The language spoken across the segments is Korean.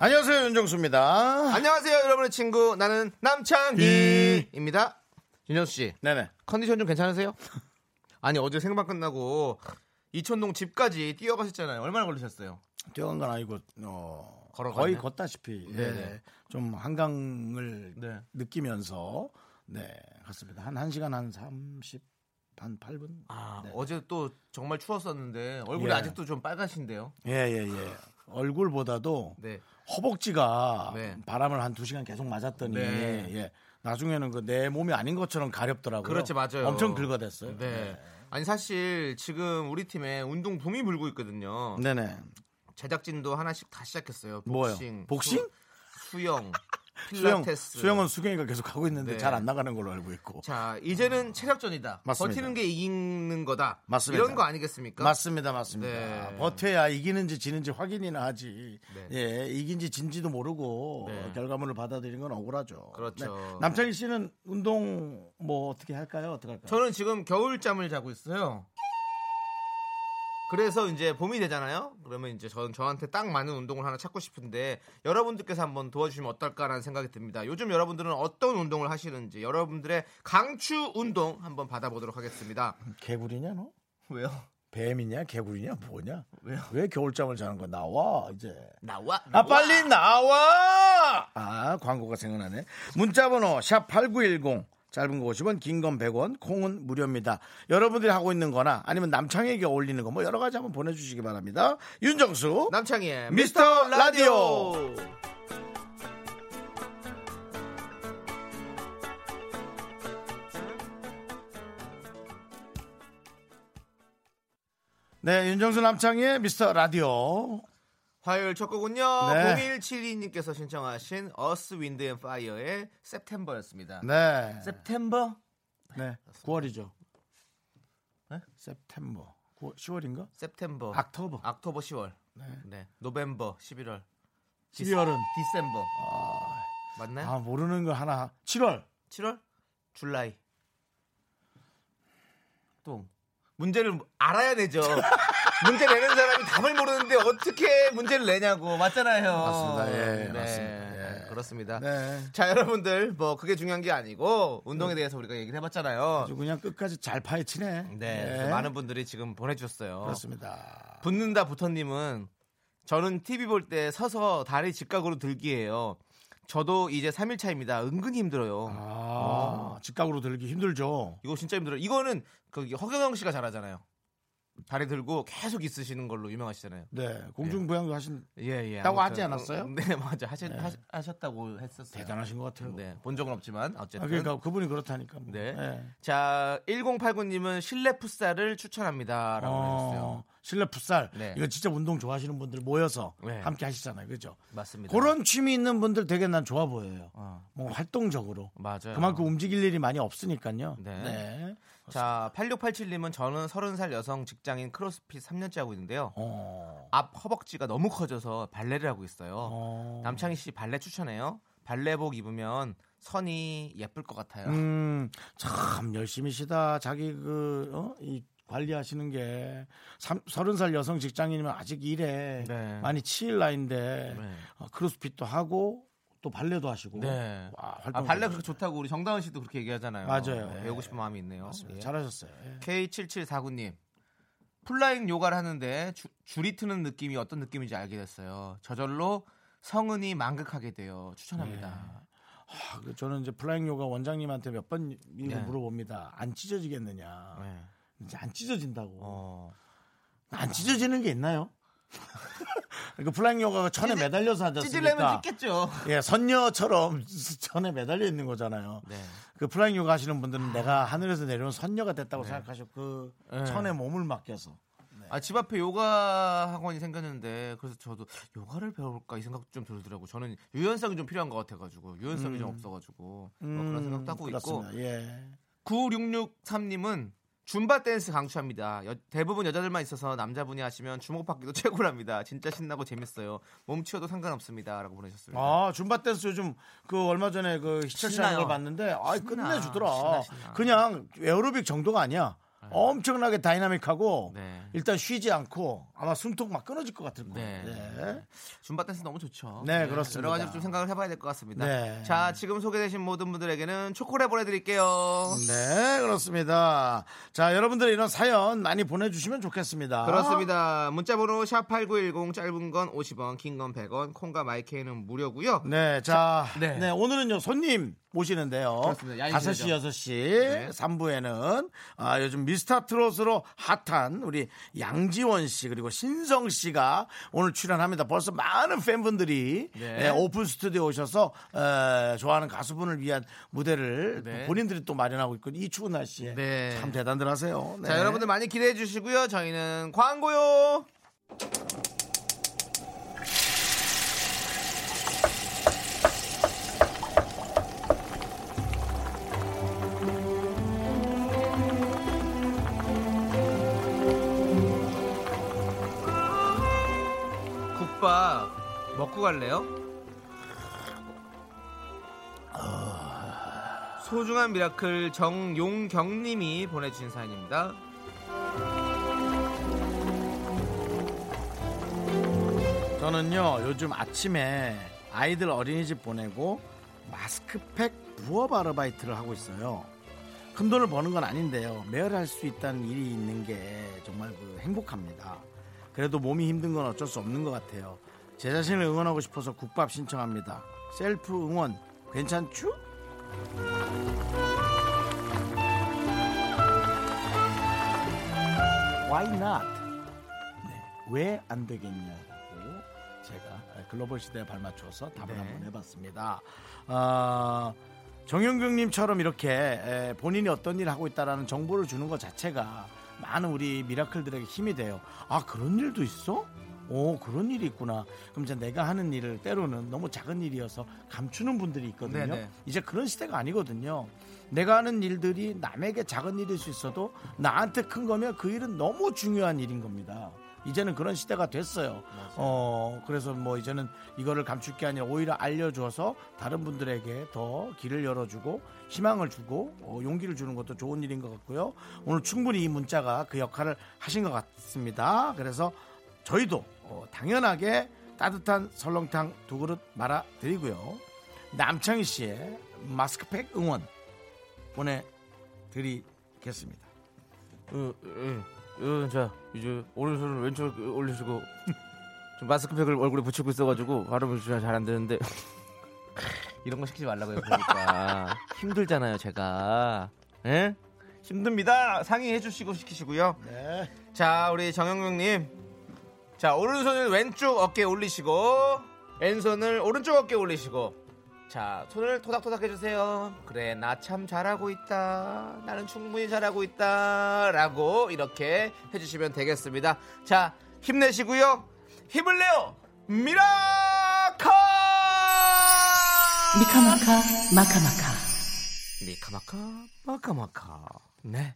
안녕하세요, 윤정수입니다. 안녕하세요, 여러분의 친구 나는 남창희입니다. 윤정수 씨, 네네. 컨디션 좀 괜찮으세요? 아니 어제 생방 끝나고 이천동 집까지 뛰어가셨잖아요. 얼마나 걸리셨어요? 뛰어간 건 아니고 걸어가네? 거의 걷다시피 네. 좀 한강을 네. 느끼면서 네 갔습니다. 한 1시간 한 38분. 아 네네. 어제 또 정말 추웠었는데 얼굴이 예. 아직도 좀 빨가신데요? 예. 얼굴보다도 네. 허벅지가 네. 바람을 한 2시간 계속 맞았더니 네. 예. 나중에는 그 내 몸이 아닌 것처럼 가렵더라고요. 그렇지, 맞아요. 엄청 긁어댔어요. 네. 네. 아니 사실 지금 우리 팀에 운동 붐이 불고 있거든요. 네네. 제작진도 하나씩 다 시작했어요. 복싱, 뭐요? 복싱? 수영, 필라테스. 수영은 수경이가 계속 하고 있는데 네. 잘 안 나가는 걸로 알고 있고. 자, 이제는 체력전이다. 맞습니다. 버티는 게 이기는 거다. 맞습니다. 이런 거 아니겠습니까? 맞습니다. 네. 버텨야 이기는지 지는지 확인이나 하지. 네. 예, 이긴지 진지도 모르고 네. 결과물을 받아들이는 건 억울하죠. 그렇죠. 네. 남창희 씨는 운동 뭐 어떻게 할까요? 저는 지금 겨울잠을 자고 있어요. 그래서 이제 봄이 되잖아요. 그러면 이제 저한테 딱 맞는 운동을 하나 찾고 싶은데 여러분들께서 한번 도와주시면 어떨까라는 생각이 듭니다. 요즘 여러분들은 어떤 운동을 하시는지 여러분들의 강추 운동 한번 받아보도록 하겠습니다. 개구리냐 너? 왜요? 뱀이냐 개구리냐 뭐냐? 왜요? 왜 겨울잠을 자는 거야? 나와 이제. 나와. 아 빨리 나와. 아 광고가 생각나네. 문자번호 샵8910. 짧은 거 50원, 긴 건 100원, 콩은 무료입니다. 여러분들이 하고 있는 거나 아니면 남창희에게 어울리는 거 뭐 여러 가지 한번 보내주시기 바랍니다. 윤정수, 남창희의 미스터 라디오. 네, 윤정수 남창희의 미스터 라디오. 화요일 첫 곡은요. 네. 0172님께서 신청하신 어스 윈드 앤 파이어의 September였습니다. 네. September? 네. 9월이죠. 네? September. 10월인가? September. October 10월. 네. 네. November 11월. 12월은 December. 아... 맞나요? 아, 모르는 거 하나. 7월? July. 또 문제를 알아야 되죠. 문제 내는 사람이 답을 모르는데 어떻게 문제를 내냐고. 맞잖아요. 맞습니다. 예, 네. 맞습니다. 예. 그렇습니다. 네. 자, 여러분들 뭐 그게 중요한 게 아니고 운동에 대해서 우리가 얘기를 해봤잖아요. 아주 그냥 끝까지 잘 파헤치네. 네. 예. 많은 분들이 지금 보내주셨어요. 그렇습니다. 붙는다 부터님은 저는 TV 볼 때 서서 다리 직각으로 들기예요. 저도 이제 3일 차입니다. 은근히 힘들어요. 아, 직각으로 들기 힘들죠. 이거 진짜 힘들어요. 이거는 거기 허경영 씨가 잘하잖아요. 다리 들고 계속 있으시는 걸로 유명하시잖아요. 네, 공중부양도 하신다고 하지 않았어요? 네, 맞아. 하셨다고 했었어요. 대단하신 것 같아요. 네, 본 적은 없지만 어쨌든. 아, 그러니까 그분이 그렇다니까. 뭐. 네. 네. 자, 1089님은 실내 풋살을 추천합니다라고 하셨어요. 실내 풋살. 네. 이거 진짜 운동 좋아하시는 분들 모여서 네. 함께 하시잖아요, 그렇죠? 맞습니다. 그런 취미 있는 분들 되게 난 좋아 보여요. 뭐 활동적으로. 맞아요. 그만큼 움직일 일이 많이 없으니까요. 네. 네. 자, 8687님은 저는 30살 여성 직장인 크로스핏 3년째 하고 있는데요. 앞 허벅지가 너무 커져서 발레를 하고 있어요. 남창희 씨 발레 추천해요. 발레복 입으면 선이 예쁠 것 같아요. 참 열심히시다. 자기 이 관리하시는 게 30살 여성 직장인이면 아직 일에 네. 많이 치일 나이인데 네. 크로스핏도 하고 또 발레도 하시고 네. 와, 발레 그렇게 좋다고 우리 정다은 씨도 그렇게 얘기하잖아요. 맞아요. 네. 배우고 싶은 마음이 있네요. 예. 잘하셨어요. 예. K7749님 플라잉 요가를 하는데 줄이 트는 느낌이 어떤 느낌인지 알게 됐어요. 저절로 성은이 만극하게 돼요. 추천합니다. 예. 아, 저는 이제 플라잉 요가 원장님한테 몇 번 이거 예. 물어봅니다. 안 찢어지겠느냐. 예. 이제 안 찢어진다고. 안 찢어지는 게 있나요? 그 플라잉 요가가 천에 매달려서 하지 않습니까? 찢으려면 찢겠죠. 예, 선녀처럼 천에 매달려 있는 거잖아요. 네. 그 플라잉 요가 하시는 분들은 내가 하늘에서 내려온 선녀가 됐다고 생각하시고 그 천에 몸을 맡겨서 네. 아, 집 앞에 요가 학원이 생겼는데 그래서 저도 요가를 배울까 이 생각 좀 들더라고. 저는 유연성이 좀 필요한 것 같아가지고 유연성이 좀 없어가지고 그런 생각도 하고 그렇습니다. 있고. 예. 9663님은 줌바 댄스 강추합니다. 대부분 여자들만 있어서 남자분이 하시면 주목받기도 최고랍니다. 진짜 신나고 재밌어요. 몸치워도 상관없습니다라고 보내셨습니다. 아, 줌바 댄스 요즘 그 얼마 전에 그 희철 씨 하는 걸 봤는데 아이 끝내주더라. 신나. 그냥 에어로빅 정도가 아니야. 네. 엄청나게 다이나믹하고 네. 일단 쉬지 않고 아마 숨통 막 끊어질 것 같을 거예요. 네. 네. 줌바 댄스 너무 좋죠. 네, 네. 그렇습니다. 여러 가지 좀 생각을 해봐야 될 것 같습니다. 네. 자, 지금 소개되신 모든 분들에게는 초콜릿 보내드릴게요. 네, 그렇습니다. 자, 여러분들의 이런 사연 많이 보내주시면 좋겠습니다. 그렇습니다. 문자번호 #8910 짧은 건 50원, 긴 건 100원, 콩과 마이케이는 무료고요. 네, 자, 네. 네, 오늘은요 손님 모시는데요. 그렇습니다. 5시, 6시 네. 3부에는 아, 요즘 미스터 트롯으로 핫한 우리 양지원 씨 그리고 신성 씨가 오늘 출연합니다. 벌써 많은 팬분들이 네. 네, 오픈 스튜디오 오셔서 좋아하는 가수분을 위한 무대를 네. 본인들이 또 마련하고 있고 이 추운 날씨에 네. 참 대단들 하세요. 네. 자, 여러분들 많이 기대해 주시고요. 저희는 광고요. 국밥 먹고 갈래요? 소중한 미라클 정용경님이 보내주신 사연입니다. 저는요 요즘 아침에 아이들 어린이집 보내고 마스크팩 부업 아르바이트를 하고 있어요. 큰 돈을 버는 건 아닌데요 매일 할 수 있다는 일이 있는 게 정말 그 행복합니다. 그래도 몸이 힘든 건 어쩔 수 없는 것 같아요. 제 자신을 응원하고 싶어서 국밥 신청합니다. 셀프 응원 괜찮죠? Why not? 네, 왜 안 되겠냐고 제가 글로벌 시대에 발맞춰서 답을 네. 한번 해봤습니다. 정영경님처럼 이렇게 본인이 어떤 일을 하고 있다라는 정보를 주는 것 자체가 많은 우리 미라클들에게 힘이 돼요. 아, 그런 일도 있어? 오, 그런 일이 있구나. 그럼 이제 내가 하는 일을 때로는 너무 작은 일이어서 감추는 분들이 있거든요. 네네. 이제 그런 시대가 아니거든요. 내가 하는 일들이 남에게 작은 일일 수 있어도 나한테 큰 거면 그 일은 너무 중요한 일인 겁니다. 이제는 그런 시대가 됐어요. 그래서 뭐 이제는 이거를 감출 게 아니라 오히려 알려줘서 다른 분들에게 더 길을 열어주고 희망을 주고 용기를 주는 것도 좋은 일인 것 같고요. 오늘 충분히 이 문자가 그 역할을 하신 것 같습니다. 그래서 저희도 당연하게 따뜻한 설렁탕 2그릇 말아드리고요. 남창희 씨의 마스크팩 응원 보내드리겠습니다. 자, 이제 오른손을 왼쪽 올리시고 좀 마스크팩을 얼굴에 붙이고 있어가지고 발음을 잘 안 되는데 이런 거 시키지 말라고요. 그러니까 힘들잖아요 제가. 에? 힘듭니다. 상의해 주시고 시키시고요. 네. 자, 우리 정영경님, 자, 오른손을 왼쪽 어깨에 올리시고 왼손을 오른쪽 어깨에 올리시고, 자, 손을 토닥토닥 해주세요. 그래, 나 참 잘하고 있다, 나는 충분히 잘하고 있다 라고 이렇게 해주시면 되겠습니다. 자, 힘내시고요. 힘을 내요 미라카 미카마카 마카마카 미카마카 마카마카. 네,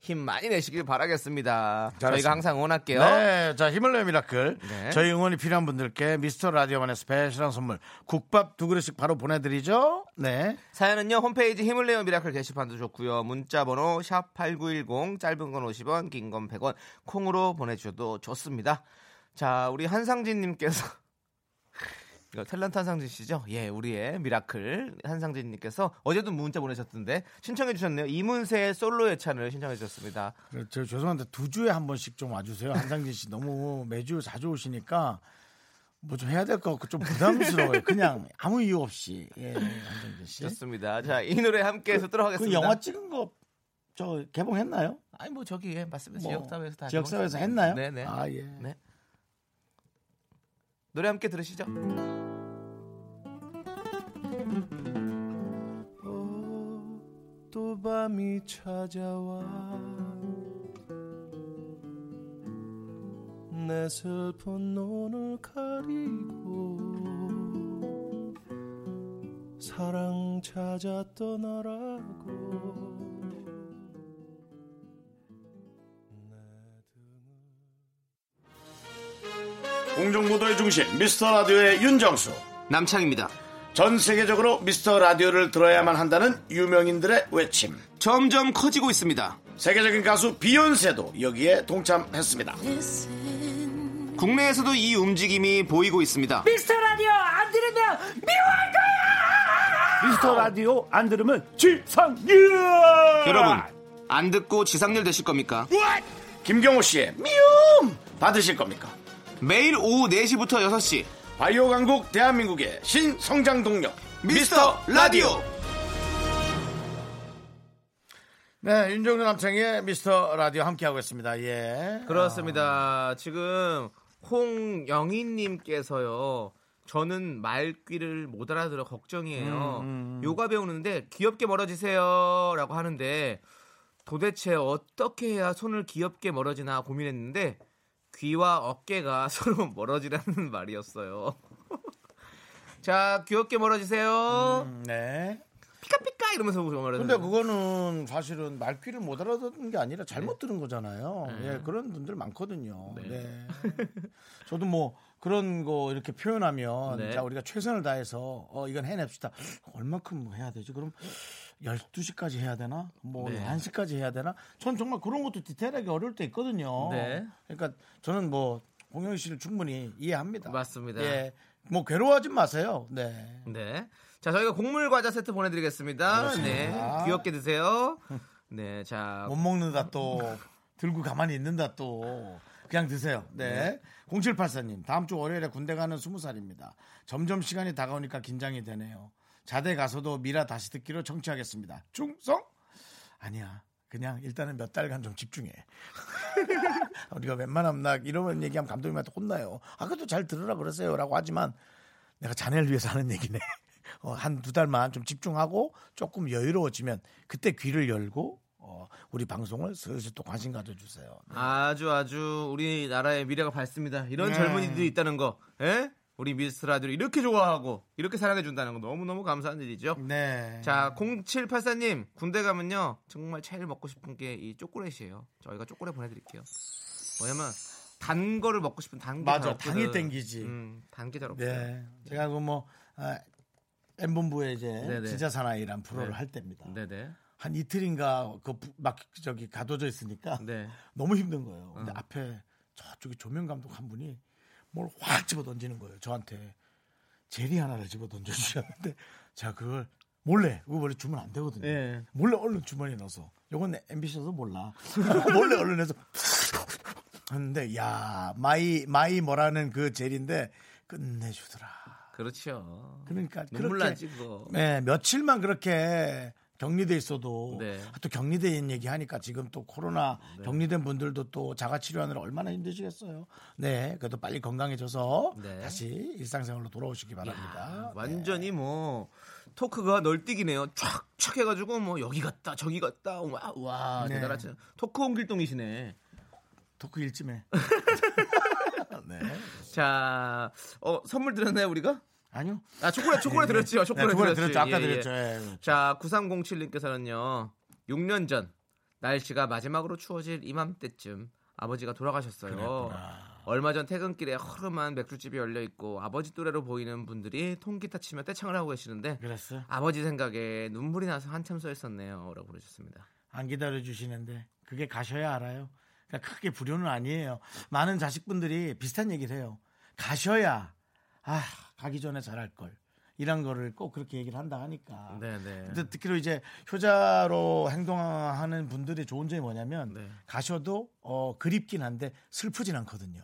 힘 많이 내시길 바라겠습니다. 잘했습니다. 저희가 항상 응원할게요. 네, 자, 힘을 내요 미라클. 네. 저희 응원이 필요한 분들께 미스터 라디오만의 스페셜한 선물 국밥 2그릇씩 바로 보내드리죠. 네. 사연은요 홈페이지 힘을 내요 미라클 게시판도 좋고요. 문자번호 #8910 짧은 건 50원, 긴 건 100원, 콩으로 보내주셔도 좋습니다. 자, 우리 한상진님께서 이거 탤런트 한상진 씨죠? 예, 우리의 미라클 한상진님께서 어제도 문자 보내셨던데 신청해 주셨네요. 이문세의 솔로 예찬을 신청해 주셨습니다. 저 죄송한데 2주에 한 번씩 좀 와주세요. 한상진 씨 너무 매주 자주 오시니까 뭐 좀 해야 될 것 같고 좀 부담스러워요. 그냥 아무 이유 없이. 예, 한상진 씨. 좋습니다. 자, 이 노래 함께해서 들어가겠습니다. 그 영화 찍은 거 저 개봉했나요? 아니 뭐 저기 예, 맞습니다. 뭐, 지역사회에서 다 지역사회에서 했나요? 네네. 아, 예. 네. 노래 함께 들으시죠. 또 밤이 찾아와 내 슬픈 눈을 가리고 사랑 찾아 떠나라고 공중부도의 중심 미스터라디오의 윤정수 남창입니다. 전 세계적으로 미스터라디오를 들어야만 한다는 유명인들의 외침 점점 커지고 있습니다. 세계적인 가수 비욘세도 여기에 동참했습니다. 국내에서도 이 움직임이 보이고 있습니다. 미스터라디오 안 들으면 미워할 거야. 미스터라디오 안 들으면 지상렬. 여러분 안 듣고 지상렬 되실 겁니까? What? 김경호 씨의 미움 받으실 겁니까? 매일 오후 4시부터 6시 바이오 강국 대한민국의 신성장 동력 미스터 라디오. 네, 윤정수 남창희의 미스터 라디오 함께하고 있습니다. 예, 그렇습니다. 지금 홍영희님께서요, 저는 말귀를 못 알아들어 걱정이에요. 요가 배우는데 귀엽게 멀어지세요 라고 하는데 도대체 어떻게 해야 손을 귀엽게 멀어지나 고민했는데 귀와 어깨가 서로 멀어지라는 말이었어요. 자, 귀엽게 멀어지세요. 네. 피카피카 이러면서 멀어지는. 근데 그거는 사실은 말귀를 못 알아듣는 게 아니라 잘못 들은 거잖아요. 예, 그런 분들 많거든요. 네. 네. 저도 뭐 그런 거 이렇게 표현하면 네. 자, 우리가 최선을 다해서 이건 해냅시다. 얼마큼 해야 되지? 그럼 12시까지 해야 되나? 뭐 네. 1시까지 해야 되나? 전 정말 그런 것도 디테일하게 어려울 때 있거든요. 네. 그러니까 저는 뭐 홍영희 씨를 충분히 이해합니다. 맞습니다. 예. 뭐 괴로워하지 마세요. 네. 네. 자, 저희가 곡물 과자 세트 보내 드리겠습니다. 네. 귀엽게 드세요. 네. 자, 못 먹는다 또 들고 가만히 있는다 또 그냥 드세요. 네. 0784님, 다음 주 월요일에 군대 가는 20살입니다. 점점 시간이 다가오니까 긴장이 되네요. 자대 가서도 미라 다시 듣기로 청취하겠습니다. 충성? 아니야. 그냥 일단은 몇 달간 좀 집중해. 우리가 웬만하면 나 이런 얘기하면 감독님한테 혼나요. 아, 그래도 잘 들으라 그러세요. 라고 하지만 내가 자네를 위해서 하는 얘기네. 한 두 달만 좀 집중하고 조금 여유로워지면 그때 귀를 열고 우리 방송을 슬슬 또 관심 가져주세요. 네. 아주 아주 우리나라의 미래가 밝습니다. 이런 젊은이들이 있다는 거. 에? 우리 미스라디오를 이렇게 좋아하고 이렇게 사랑해준다는 거 너무너무 감사한 일이죠. 네. 자, 0784님, 군대 가면요 정말 제일 먹고 싶은 게 이 초콜릿이에요. 저희가 초콜릿 보내드릴게요. 왜냐면 단 거를 먹고 싶은 단 게 맞아, 당이 땡기지. 단 게 잘 없어요. 네. 제가 그 뭐 M본부에 이제 네네. 진짜 사나이란 프로를 네. 할 때입니다. 네네. 한 이틀인가 그 막 저기 가둬져 있으니까 네. 너무 힘든 거예요. 근데 앞에 저쪽에 조명 감독 한 분이 뭘 확 집어던지는 거예요. 저한테 젤리 하나를 집어던져주셨는데 제가 그걸 몰래, 그거 원래 주면 안 되거든요. 예. 몰래 얼른 주머니에 넣어서, 요건 MBC에서 몰라. 몰래 얼른 해서 하는데 야, 마이 뭐라는 그 젤인데 끝내주더라. 그렇죠. 그러니까 눈물 나지 그거. 네, 며칠만 그렇게 격리돼 있어도 네. 또 격리된 얘기하니까 지금 또 코로나 네. 격리된 분들도 또 자가치료하느라 얼마나 힘드시겠어요. 네, 그래도 빨리 건강해져서 네. 다시 일상생활로 돌아오시기 바랍니다. 야, 완전히 네. 뭐 토크가 널뛰기네요. 촥촥 해가지고 뭐 여기 갔다 저기 갔다 와 네. 대단하죠. 토크 홍길동이시네. 토크 일쯤에. 네. 자, 선물 드렸나요 우리가? 아니요. 아, 초콜릿 드렸지요. 초콜릿 드렸죠. 아까 드렸죠. 예. 자, 9307님께서는요. 6년 전 날씨가 마지막으로 추워질 이맘때쯤 아버지가 돌아가셨어요. 그랬구나. 얼마 전 퇴근길에 허름한 맥주집이 열려 있고 아버지 또래로 보이는 분들이 통기타 치며 떼창을 하고 계시는데 그랬어? 아버지 생각에 눈물이 나서 한참 서 있었네요라고 그러셨습니다. 안 기다려 주시는데 그게 가셔야 알아요. 그러니까 크게 불효는 아니에요. 많은 자식분들이 비슷한 얘기를 해요. 가셔야 가기 전에 잘할 걸. 이런 거를 꼭 그렇게 얘기를 한다 하니까. 네네. 근데 특히로 이제 효자로 행동하는 분들의 좋은 점이 뭐냐면 네. 가셔도 그립긴 한데 슬프진 않거든요.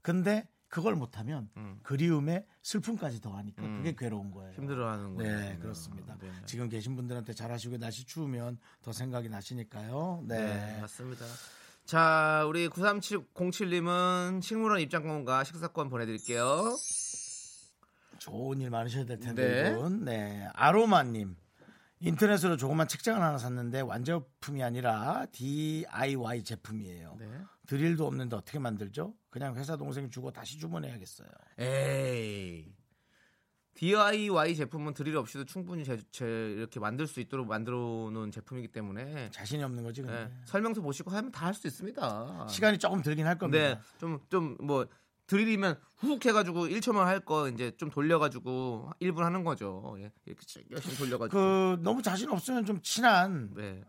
근데 그걸 못하면 그리움에 슬픔까지 더하니까 그게 괴로운 거예요. 힘들어하는 거예요. 네, 그렇습니다. 네. 지금 계신 분들한테 잘하시고 날씨 추우면 더 생각이 나시니까요. 네, 맞습니다. 자, 우리 93707님은 식물원 입장권과 식사권 보내드릴게요. 좋은 일 많으셔야 될 텐데. 네. 이분. 네. 아로마님. 인터넷으로 조그만 책장을 하나 샀는데 완제품이 아니라 DIY 제품이에요. 네. 드릴도 없는데 어떻게 만들죠? 그냥 회사 동생 주고 다시 주문해야겠어요. 에이, DIY 제품은 드릴 없이도 충분히 이렇게 만들 수 있도록 만들어 놓은 제품이기 때문에 자신이 없는 거지. 근데. 네. 설명서 보시고 하면 다 할 수 있습니다. 시간이 조금 들긴 할 겁니다. 네, 좀 뭐. 드릴이면 후훅 해가지고 1초만 할 거 이제 좀 돌려가지고 1분 하는 거죠. 예. 이렇게 열심히 돌려가지고. 그 너무 자신 없으면 좀 친한 네.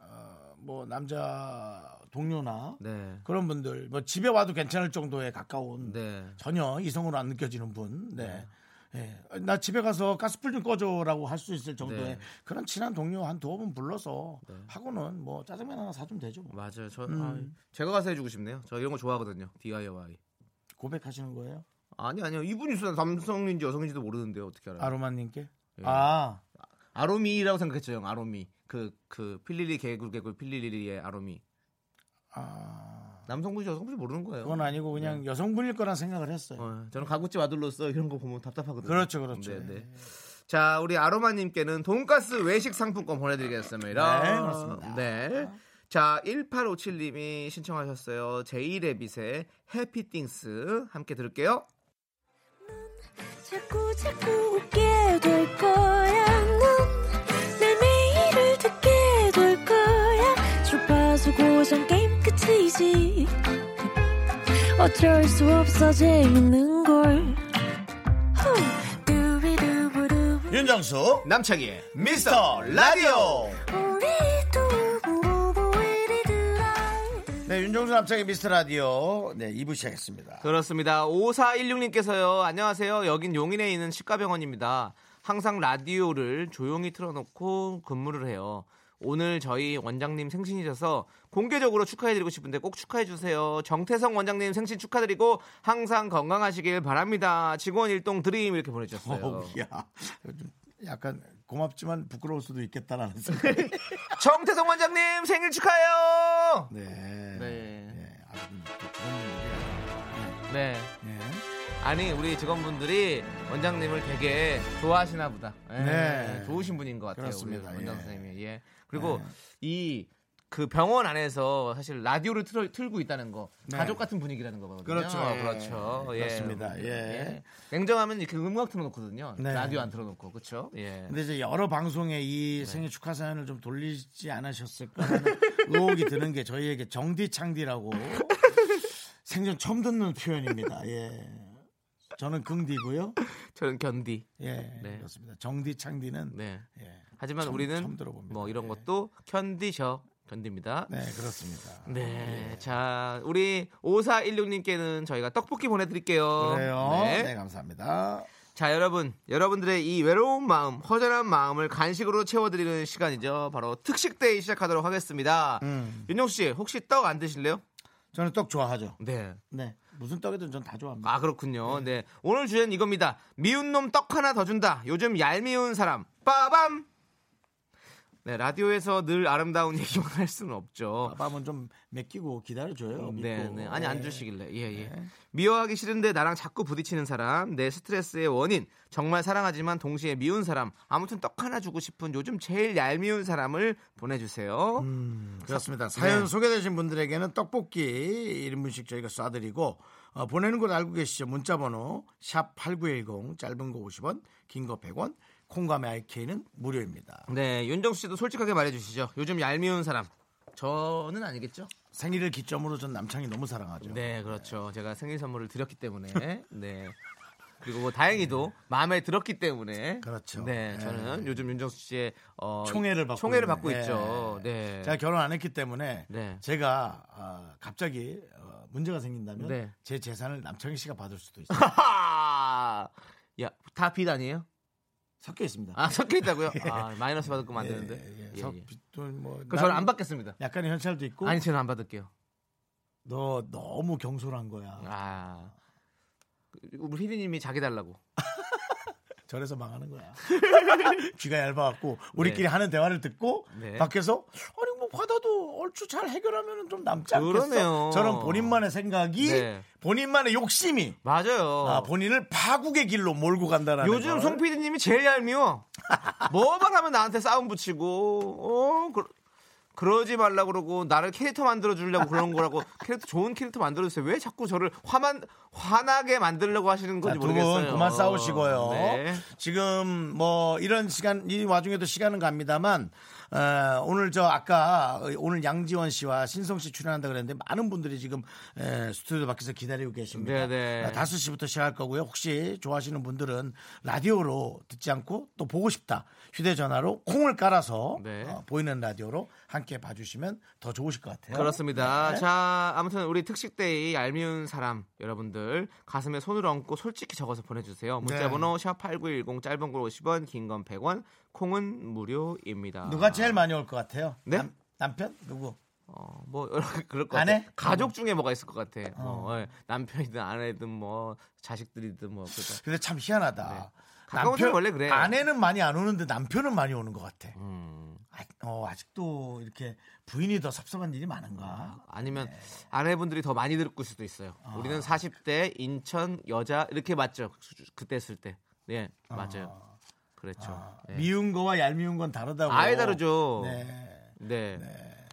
뭐 남자 동료나 네. 그런 분들 뭐 집에 와도 괜찮을 정도에 가까운 네. 전혀 이성으로 안 느껴지는 분. 네. 네. 네. 나 집에 가서 가스불 좀 꺼줘라고 할 수 있을 정도의 네. 그런 친한 동료 한 두어 분 불러서 네. 하고는 뭐 짜장면 하나 사주면 되죠. 뭐. 맞아요. 저 제가 가서 해주고 싶네요. 저 이런 거 좋아하거든요. DIY. 고백하시는 거예요? 아니요. 이분이 있어요. 남성인지 여성인지도 모르는데 어떻게 알아요? 아로마님께? 예. 아. 아로미라고 생각했죠, 형. 아로미. 그 필리리 개굴 필리리의 아로미. 아. 남성분인지 여성분인지 모르는 거예요. 그건 아니고 그냥 네. 여성분일 거란 생각을 했어요. 저는 가구집 아들로서 이런 거 보면 답답하거든요. 그렇죠. 네. 자, 우리 아로마님께는 돈가스 외식 상품권 보내드리겠습니다. 네, 그렇습니다. 네. 자, 1857님이 신청하셨어요. 제이레빗의 해피띵스 함께 들을게요. 자꾸 웃게 될 거야. 내 매일을 듣게 될 거야. 주파수 고정 게임 끝이지. 어쩔 수 없어 재밌는 걸. 윤정수 남창희의 미스터 라디오. 네, 윤정수 남창의 미스터라디오 네, 2부 시작했습니다. 그렇습니다. 5416님께서요. 안녕하세요. 여긴 용인에 있는 치과병원입니다. 항상 라디오를 조용히 틀어놓고 근무를 해요. 오늘 저희 원장님 생신이셔서 공개적으로 축하해드리고 싶은데 꼭 축하해주세요. 정태성 원장님 생신 축하드리고 항상 건강하시길 바랍니다. 직원 일동 드림 이렇게 보내주셨어요. 약간 고맙지만 부끄러울 수도 있겠다라는 생각. 정태성 원장님 생일 축하해요. 네. 아주 좋은 일이야. 네. 아니 우리 직원분들이 원장님을 되게 좋아하시나 보다. 네. 좋으신 분인 것 같아요. 그렇습니다. 우리 원장 선생님이. 예. 그리고 이 그 병원 안에서 사실 라디오를 틀고 있다는 거 가족 같은 분위기라는 거거든요. 그렇죠. 예. 그렇습니다. 예. 냉정하면 이렇게 음악 틀어놓거든요. 네. 라디오 안 틀어놓고 그렇죠. 예. 근데 이제 여러 방송에 이 생일 축하 사연을 좀 돌리지 않으셨을까 하는 의혹이 드는 게 저희에게 정디창디라고 생전 처음 듣는 표현입니다. 예. 저는 긍디고요. 저는 견디. 예, 네. 그렇습니다. 정디창디는. 네. 예. 하지만 우리는 뭐 이런 것도 견디셔. 견딥니다. 네, 그렇습니다. 네. 예. 자, 우리 5416님께는 저희가 떡볶이 보내드릴게요. 그래요. 네, 감사합니다. 자, 여러분들의 이 외로운 마음, 허전한 마음을 간식으로 채워드리는 시간이죠. 바로 특식데이 시작하도록 하겠습니다. 윤정수 씨, 혹시 떡 안 드실래요? 저는 떡 좋아하죠. 네. 무슨 떡이든 전 다 좋아합니다. 아, 그렇군요. 네. 오늘 주제는 이겁니다. 미운 놈 떡 하나 더 준다. 요즘 얄미운 사람. 빠밤! 네, 라디오에서 늘 아름다운 얘기만 할 수는 없죠. 밥은 좀 맡기고 기다려줘요. 네. 아니, 안 주시길래. 예. 네. 미워하기 싫은데 나랑 자꾸 부딪히는 사람, 내 스트레스의 원인, 정말 사랑하지만 동시에 미운 사람, 아무튼 떡 하나 주고 싶은 요즘 제일 얄미운 사람을 보내주세요. 그렇습니다. 사연 소개되신 분들에게는 떡볶이 1인분씩 저희가 쏴드리고 보내는 곳 알고 계시죠? 문자번호 샵8910, 짧은 거 50원, 긴 거 100원, 콩감의 IK는 무료입니다. 네, 윤정수 씨도 솔직하게 말해주시죠. 요즘 얄미운 사람. 저는 아니겠죠? 생일을 기점으로 전 남창이 너무 사랑하죠. 네, 그렇죠. 제가 생일 선물을 드렸기 때문에. 네. 그리고 뭐 다행히도 마음에 들었기 때문에. 그렇죠. 네, 저는 요즘 윤정수 씨의 총애를 받고 있죠. 네. 제가 결혼 안 했기 때문에 제가 갑자기 문제가 생긴다면 제 재산을 남창희 씨가 받을 수도 있어요. 야, 다 빚 아니에요? 섞여 있습니다. 아, 섞여 있다고요? 아, 마이너스 받을 거면 안 되는데. 그 저는 안 받겠습니다. 약간의 현찰도 있고. 아니, 저는 안 받을게요. 너 너무 경솔한 거야. 아, 우리 희리님이 자기 달라고. 절에서 망하는 거야. 귀가 얇아갖고 우리끼리 하는 대화를 듣고 밖에서 아니 뭐 화다도 얼추 잘 해결하면 좀 남지 않겠어. 그러네요. 저는 본인만의 생각이 네. 본인만의 욕심이 맞아요. 아, 본인을 파국의 길로 몰고 간다는. 요즘 송 PD님이 제일 얄미워. 뭐 말하면 나한테 싸움 붙이고 그러지 말라고 그러고 나를 캐릭터 만들어 주려고 그런 거라고. 캐릭터 좋은 캐릭터 만들어 주세요. 왜 자꾸 저를 화나게 만들려고 하시는 건지 모르겠어요. 두 분 그만 싸우시고요. 네. 지금 뭐 이런 시간 이 와중에도 시간은 갑니다만 오늘 저 아까 오늘 양지원 씨와 신성 씨 출연한다 그랬는데 많은 분들이 지금 스튜디오 밖에서 기다리고 계십니다. 네네. 5시부터 시작할 거고요. 혹시 좋아하시는 분들은 라디오로 듣지 않고 또 보고 싶다. 휴대전화로 콩을 깔아서 네. 보이는 라디오로 함께 봐주시면 더 좋으실 것 같아요. 그렇습니다. 네. 자, 아무튼 우리 특식데이 얄미운 사람 여러분들 가슴에 손을 얹고 솔직히 적어서 보내주세요. 문자번호 네. #8910 짧은 걸 50원, 긴 건 100원. 콩은 무료입니다. 누가 제일 많이 올 것 같아요? 네? 남편? 누구? 뭐 그럴 것 아내? 같아. 가족 중에 뭐가 있을 것 같아. 남편이든 아내든 뭐 자식들이든 뭐. 근데 참 희한하다. 네. 남편 원래 그래. 아내는 많이 안 오는데 남편은 많이 오는 것 같아. 아직도 이렇게 부인이 더 섭섭한 일이 많은가? 아니면 네. 아내분들이 더 많이 듣고 수도 있어요. 우리는 40대 인천 여자 이렇게 맞죠? 그때 했을 때. 네 맞아요. 그렇죠. 네. 미운 거와 얄미운 건 다르다고. 아예 다르죠. 네.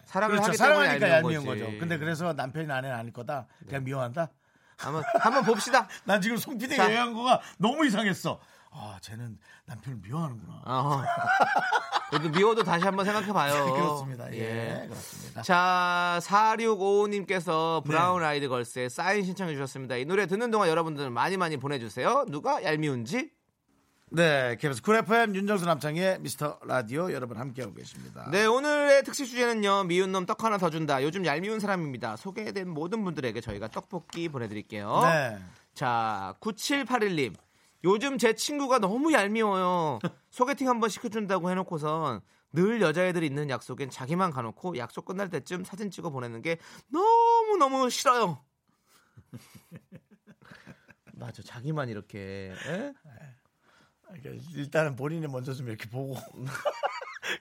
사랑을 그렇죠. 하기 사랑하니까 얄미운 거죠. 근데 그래서 남편이 아내는 아닐 거다. 네. 그냥 미워한다. 한번 봅시다. 난 지금 송 PD가 얘기한 거가 너무 이상했어. 아, 쟤는 남편을 미워하는구나. 그래도 미워도 다시 한번 생각해봐요. 그렇습니다. 예, 그렇습니다. 자, 4655님께서 브라운 아이드 걸스의 사인 신청해 주셨습니다. 이 노래 듣는 동안 여러분들 많이 보내주세요. 누가 얄미운지. 네, KBS 쿨 FM 윤정수 남창희의 미스터 라디오 여러분 함께하고 계십니다. 네, 오늘의 특식 주제는요. 미운 놈 떡 하나 더 준다. 요즘 얄미운 사람입니다. 소개된 모든 분들에게 저희가 떡볶이 보내드릴게요. 네. 자, 9781님. 요즘 제 친구가 너무 얄미워요. 소개팅 한번 시켜준다고 해놓고선 늘 여자애들이 있는 약속엔 자기만 가놓고 약속 끝날 때쯤 사진 찍어 보내는 게 너무너무 싫어요. 맞아, 자기만 이렇게... 에? 일단은 본인이 먼저 좀 이렇게 보고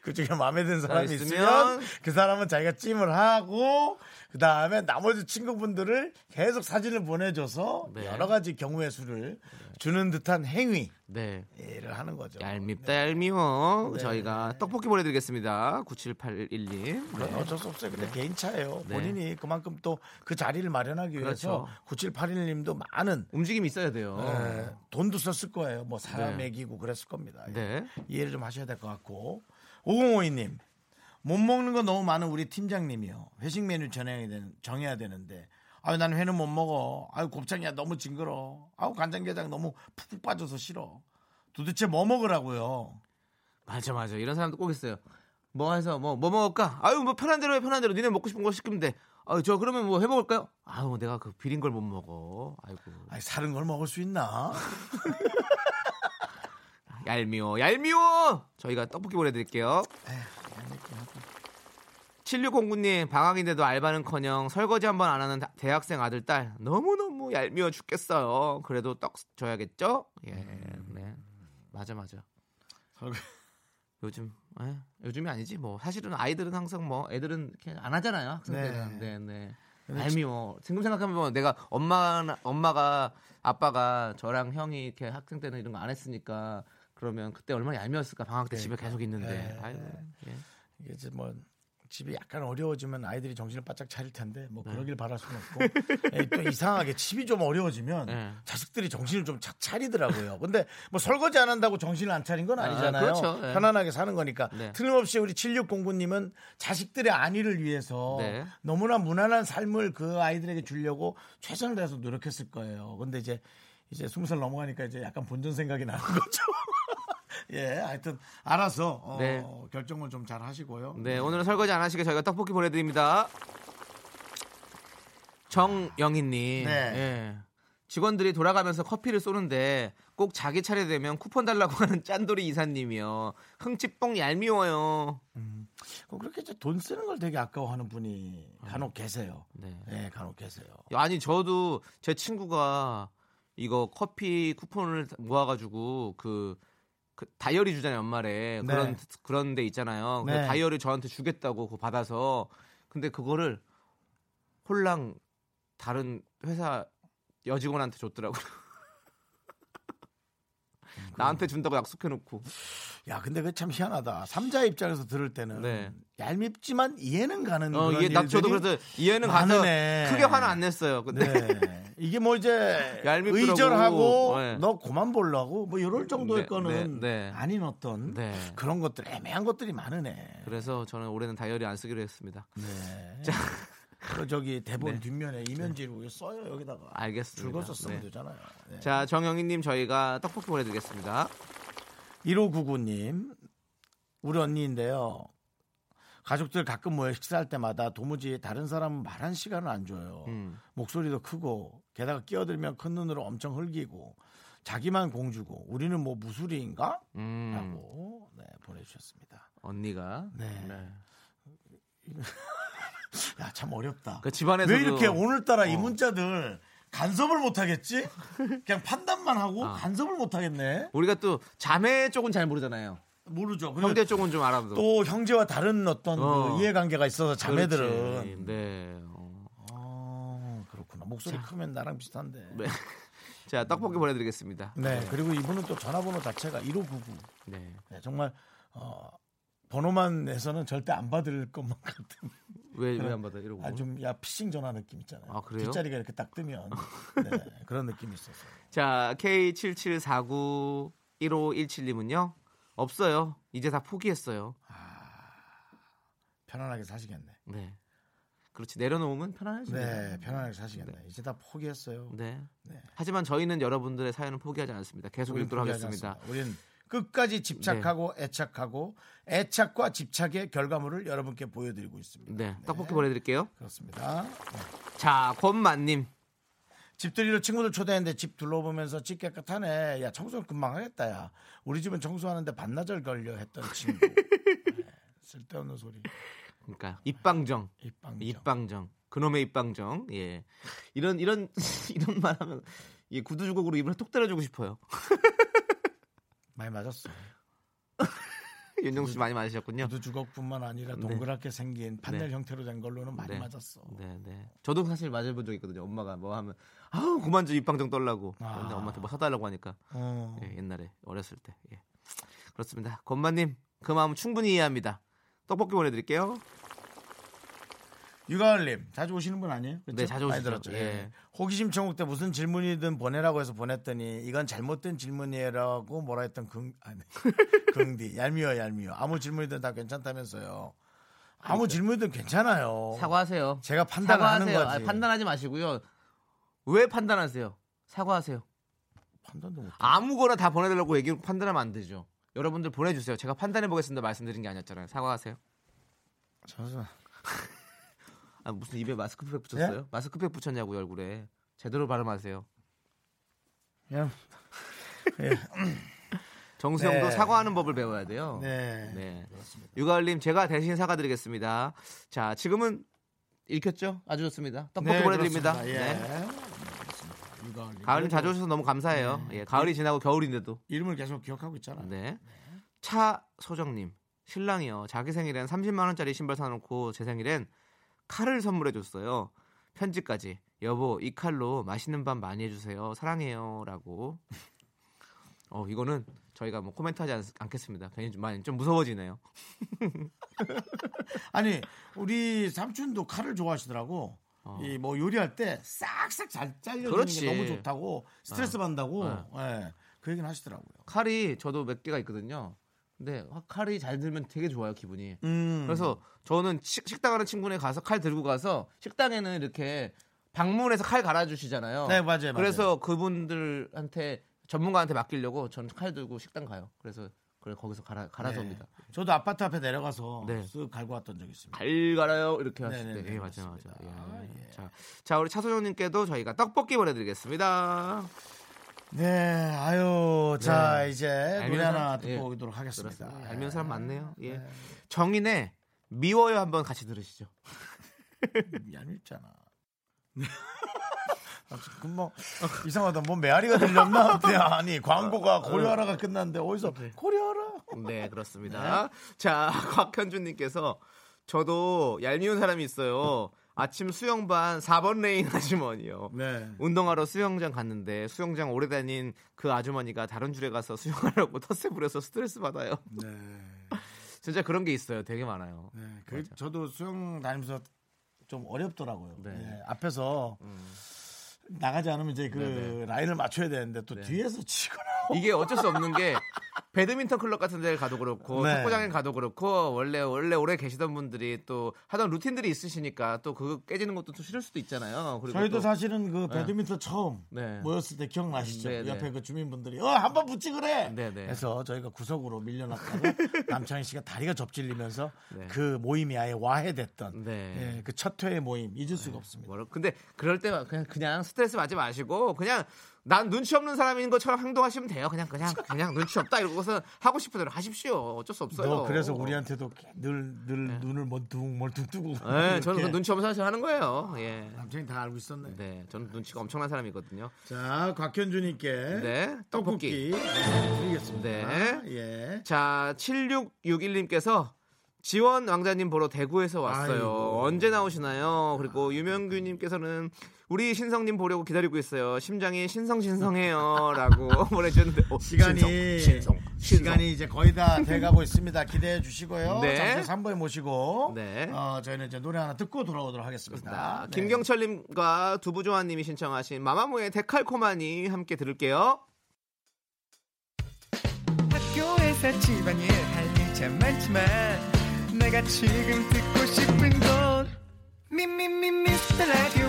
그중에 마음에 드는 사람이 있으면 그 사람은 자기가 찜을 하고 그 다음에 나머지 친구분들을 계속 사진을 보내줘서 네. 여러 가지 경우의 수를 주는 듯한 행위를 하는 거죠. 얄밉다 얄미워. 네. 저희가 떡볶이 보내드리겠습니다. 9781님. 네. 어쩔 수 없어요. 근데 개인차예요. 네. 본인이 그만큼 또 그 자리를 마련하기 위해서 그렇죠. 9781님도 많은 움직임이 있어야 돼요. 네. 돈도 썼을 거예요. 뭐 사람 먹이고 그랬을 겁니다. 네. 이해를 좀 하셔야 될 것 같고. 5052님. 못 먹는 거 너무 많은 우리 팀장님이요. 회식 메뉴 정해야 되는데 아유 난 회는 못 먹어. 아유 곱창이야 너무 징그러. 아유 간장게장 너무 푹푹 빠져서 싫어. 도대체 뭐 먹으라고요? 맞아 이런 사람도 꼭 있어요. 뭐 해서 뭐 먹을까? 아유 뭐 편한 대로 해 편한 대로. 니네 먹고 싶은 거 시키면 돼. 아유 저 그러면 뭐 해 먹을까요? 아유 내가 그 비린 걸 못 먹어. 아이고. 아니 사는 걸 먹을 수 있나? 얄미워. 저희가 떡볶이 보내드릴게요. 7609님 방학인데도 알바는커녕 설거지 한번 안 하는 대학생 아들 딸 너무너무 얄미워 죽겠어요. 그래도 떡 줘야겠죠? 예, 네. 맞아. 요즘이 아니지 뭐 사실은 아이들은 항상 뭐 애들은 안 하잖아요. 학생들은. 네. 얄미워. 지금 생각하면 내가 엄마가 아빠가 저랑 형이 이렇게 학생 때는 이런 거 안 했으니까. 그러면 그때 얼마나 얄미웠을까. 방학 때 집에 계속 있는데. 아이고. 이게 이제 뭐 집이 약간 어려워지면 아이들이 정신을 바짝 차릴 텐데 뭐 그러길 바랄 수는 없고 또 이상하게 집이 좀 어려워지면 자식들이 정신을 좀 차리더라고요. 근데 뭐 설거지 안 한다고 정신을 안 차린 건 아니잖아요. 그렇죠. 편안하게 사는 거니까. 틀림없이 우리 7609님은 자식들의 안위를 위해서 너무나 무난한 삶을 그 아이들에게 주려고 최선을 다해서 노력했을 거예요. 근데 이제 20살 넘어가니까 이제 약간 본전 생각이 나는 거죠. 하여튼 알아서 결정을 좀 잘 하시고요. 네, 오늘은 설거지 안 하시게 저희가 떡볶이 보내드립니다. 정영희님, 직원들이 돌아가면서 커피를 쏘는데 꼭 자기 차례 되면 쿠폰 달라고 하는 짠돌이 이사님이요. 흥칫뽕 얄미워요. 그렇게 이제 돈 쓰는 걸 되게 아까워하는 분이 간혹 계세요. 네, 간혹 계세요. 아니 저도 제 친구가 이거 커피 쿠폰을 모아가지고 그 다이어리 주잖아요, 연말에. 그런 데 있잖아요. 네. 다이어리 저한테 주겠다고 그거 받아서. 근데 그거를 홀랑 다른 회사 여직원한테 줬더라고요. 나한테 준다고 약속해놓고. 야, 근데 그게 참 희한하다. 삼자 입장에서 들을 때는 네. 얄밉지만 이해는 가는 그런 일들이. 저도 그래서 이해는 가서 크게 화는 안 냈어요. 근데 네. 이게 뭐 이제 얄밉더라고. 의절하고 네. 너 그만 보려고 뭐 이럴 정도의 거는 아닌 어떤 그런 것들 애매한 것들이 많으네. 그래서 저는 올해는 다이어리 안 쓰기로 했습니다. 네. 자. 그 저기 대본 뒷면에 이면지로 써요. 여기다가 알겠습니다. 줄거서 쓰면 되잖아요. 네. 자, 정영희님 저희가 떡볶이 보내드리겠습니다. 1599님 우리 언니인데요. 가족들 가끔 모여 식사할 때마다 도무지 다른 사람은 말한 시간을 안 줘요. 목소리도 크고 게다가 끼어들면 큰 눈으로 엄청 흘기고 자기만 공주고 우리는 뭐 무술인가? 라고 보내주셨습니다. 언니가 야, 참 어렵다. 그 집안에서도... 왜 이렇게 오늘따라 이 문자들 간섭을 못하겠지? 그냥 판단만 하고 간섭을 못하겠네. 우리가 또 자매 쪽은 잘 모르잖아요. 모르죠. 형제 쪽은 좀 알아도. 또 형제와 다른 어떤 그 이해관계가 있어서 자매들은. 네. 그렇구나. 목소리 자. 크면 나랑 비슷한데. 네. 자, 떡볶이 보내드리겠습니다. 네. 그리고 이분은 또 전화번호 자체가 1599. 네. 네 정말 번호만 해서는 절대 안 받을 것만 같은. 왜 안 받아 이러고? 아, 좀 야 피싱 전화 느낌 있잖아요. 아, 그래요? 뒷자리가 이렇게 딱 뜨면 네, 그런 느낌이 있어서. 자, K77491517님은요 없어요. 이제 다 포기했어요. 편안하게 사시겠네. 네, 그렇지 내려놓으면 편안해지죠. 네, 편안하게 사시겠네. 네. 이제 다 포기했어요. 네. 네. 하지만 저희는 여러분들의 사연을 포기하지 않습니다. 계속 읽도록 하겠습니다. 우리는 끝까지 집착하고 애착하고 애착과 집착의 결과물을 여러분께 보여드리고 있습니다. 네, 떡볶이 보내드릴게요. 그렇습니다. 네. 자, 권만님. 집들이로 친구들 초대했는데 집 둘러보면서 집 깨끗하네. 야, 청소를 금방 하겠다. 야, 우리 집은 청소하는데 반나절 걸려 했던 친구. 네, 쓸데없는 소리. 그러니까 입방정. 입방정. 그놈의 입방정. 예, 이런 말하면 예, 구두 주걱으로 입을 톡 때려주고 싶어요. 많이 맞았어. 윤정수 씨 많이 맞으셨군요. 저도 주걱뿐만 아니라 동그랗게 생긴 판넬 형태로 된 걸로는 많이 맞았어. 네. 저도 사실 맞아본 적 있거든요. 엄마가 뭐 하면 아우 그만 좀 입방정 떨라고. 그런데 엄마한테 뭐 사달라고 하니까 예, 옛날에 어렸을 때. 예. 그렇습니다. 권마님 그 마음 충분히 이해합니다. 떡볶이 보내드릴게요. 유가을님 자주 오시는 분 아니에요? 그렇죠? 네, 자주 오시죠. 많이 들었죠. 예. 호기심 천국 때 무슨 질문이든 보내라고 해서 보냈더니 이건 잘못된 질문이라고 뭐라 했던 긍디 얄미워 아무 질문이든 다 괜찮다면서요. 아무 질문이든 괜찮아요. 사과하세요. 제가 판단하는 거지. 아니, 판단하지 마시고요. 왜 판단하세요? 사과하세요. 판단도 못. 아무거나 다 보내달라고 얘기를 판단하면 안 되죠. 여러분들 보내주세요. 제가 판단해 보겠습니다. 말씀드린 게 아니었잖아요. 사과하세요. 잠시만. 아, 무슨 입에 마스크팩 붙였어요? 예? 마스크팩 붙였냐고 얼굴에. 제대로 발음하세요. 예. 정수 형도 사과하는 법을 배워야 돼요. 네. 그렇습니다. 유가을님 제가 대신 사과드리겠습니다. 자, 지금은 읽혔죠? 아주 좋습니다. 떡볶이 보내드립니다. 그렇습니다. 예. 유가을님. 가을님 자주 오셔서 너무 감사해요. 예, 가을이 지나고 겨울인데도 이름을 계속 기억하고 있잖아요. 네. 차소정님 신랑이요. 자기 생일엔 30만 원짜리 신발 사놓고 제 생일엔 칼을 선물해줬어요. 편지까지. 여보, 이 칼로 맛있는 밥 많이 해주세요. 사랑해요. 라고. 이거는 저희가 뭐 코멘트하지 않겠습니다. 괜히 좀 무서워지네요. 아니, 우리 삼촌도 칼을 좋아하시더라고. 이 뭐 요리할 때 싹싹 잘 잘려주는 그렇지. 게 너무 좋다고 스트레스 받는다고 그 얘기는 하시더라고요. 칼이 저도 몇 개가 있거든요. 네, 칼이 잘 들면 되게 좋아요 기분이. 그래서 저는 식당 가는 친구네 가서 칼 들고 가서 식당에는 이렇게 방문해서 칼 갈아주시잖아요. 네, 맞아요. 그래서 그분들한테 전문가한테 맡기려고 저는 칼 들고 식당 가요. 그래서 거기서 갈아서 옵니다. 저도 아파트 앞에 내려가서 쓱 갈고 왔던 적이 있습니다. 칼 갈아요 이렇게 하실 때. 네, 맞아요. 예. 자, 우리 차소정님께도 저희가 떡볶이 보내드리겠습니다. 네, 아유, 자 이제 노래 하나 듣고 오도록 하겠습니다. 알면 사람 많네요. 예, 정인의 미워요 한번 같이 들으시죠. 얄밉잖아. 아무튼 뭐 이상하다. 뭐 메아리가 들렸나? 네, 아니 광고가 고려하라가 끝났는데 어디서 고려하라? 네 그렇습니다. 네. 자 곽현준님께서 저도 얄미운 사람이 있어요. 아침 수영반 4번 레인 아주머니요. 네. 운동하러 수영장 갔는데 수영장 오래 다닌 그 아주머니가 다른 줄에 가서 수영하려고 텃세 부려서 스트레스 받아요. 네. 진짜 그런 게 있어요. 되게 많아요. 네. 그, 저도 수영 다니면서 좀 어렵더라고요. 네. 네. 앞에서 나가지 않으면 이제 그 네네. 라인을 맞춰야 되는데 또 네. 뒤에서 치거나 이게 어쩔 수 없는 게 배드민턴 클럽 같은 데 가도 그렇고 탁구장에 네. 가도 그렇고 원래 오래 계시던 분들이 또 하던 루틴들이 있으시니까 또 그거 깨지는 것도 또 싫을 수도 있잖아요. 그리고 저희도 또, 사실은 그 배드민턴 네. 처음 네. 모였을 때 기억나시죠? 네네. 옆에 그 주민분들이 한번 붙지 그래! 네네. 해서 저희가 구석으로 밀려났다가 남창희 씨가 다리가 접질리면서 네. 그 모임이 아예 와해됐던 네. 네. 그 첫 회의 모임 잊을 수가 없습니다. 근데 그럴 때 그냥 스트레스 받지 마시고 그냥 난 눈치 없는 사람인 것처럼 행동하시면 돼요. 그냥 눈치 없다 이러고서 하고 싶은 대로 하십시오. 어쩔 수 없어요. 너 그래서 우리한테도 늘 네. 눈을 멀뚱멀뚱 뜨고. 네, 저는 그 눈치 없는 사람처럼 하는 거예요. 예. 남편이 다 알고 있었네. 네, 저는 눈치가 엄청난 사람이거든요. 자, 곽현준님께 네, 떡볶이 드리겠습니다. 네. 예. 자, 7661님께서 지원 왕자님 보러 대구에서 왔어요. 아이고. 언제 나오시나요? 그리고 유명규님께서는 우리 신성님 보려고 기다리고 있어요. 심장이 신성신성해요라고 보내주는데 시간이 이제 거의 다 돼가고 있습니다. 기대해 주시고요. 네. 잠시 3부에 모시고 네. 저희는 이제 노래 하나 듣고 돌아오도록 하겠습니다. 네. 김경철님과 두부조아님이 신청하신 마마무의 데칼코마니 함께 들을게요. 학교에서 집안일 할 일 참 많지만 내가 지금 듣고 싶은 건 미미미 미스터 라디오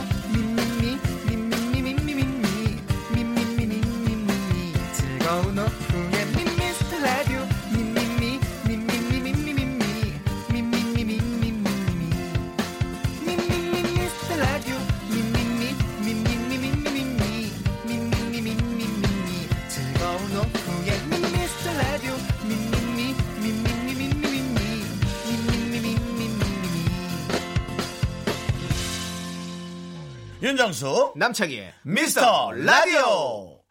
윤정수 남창희의 미스터 라디오.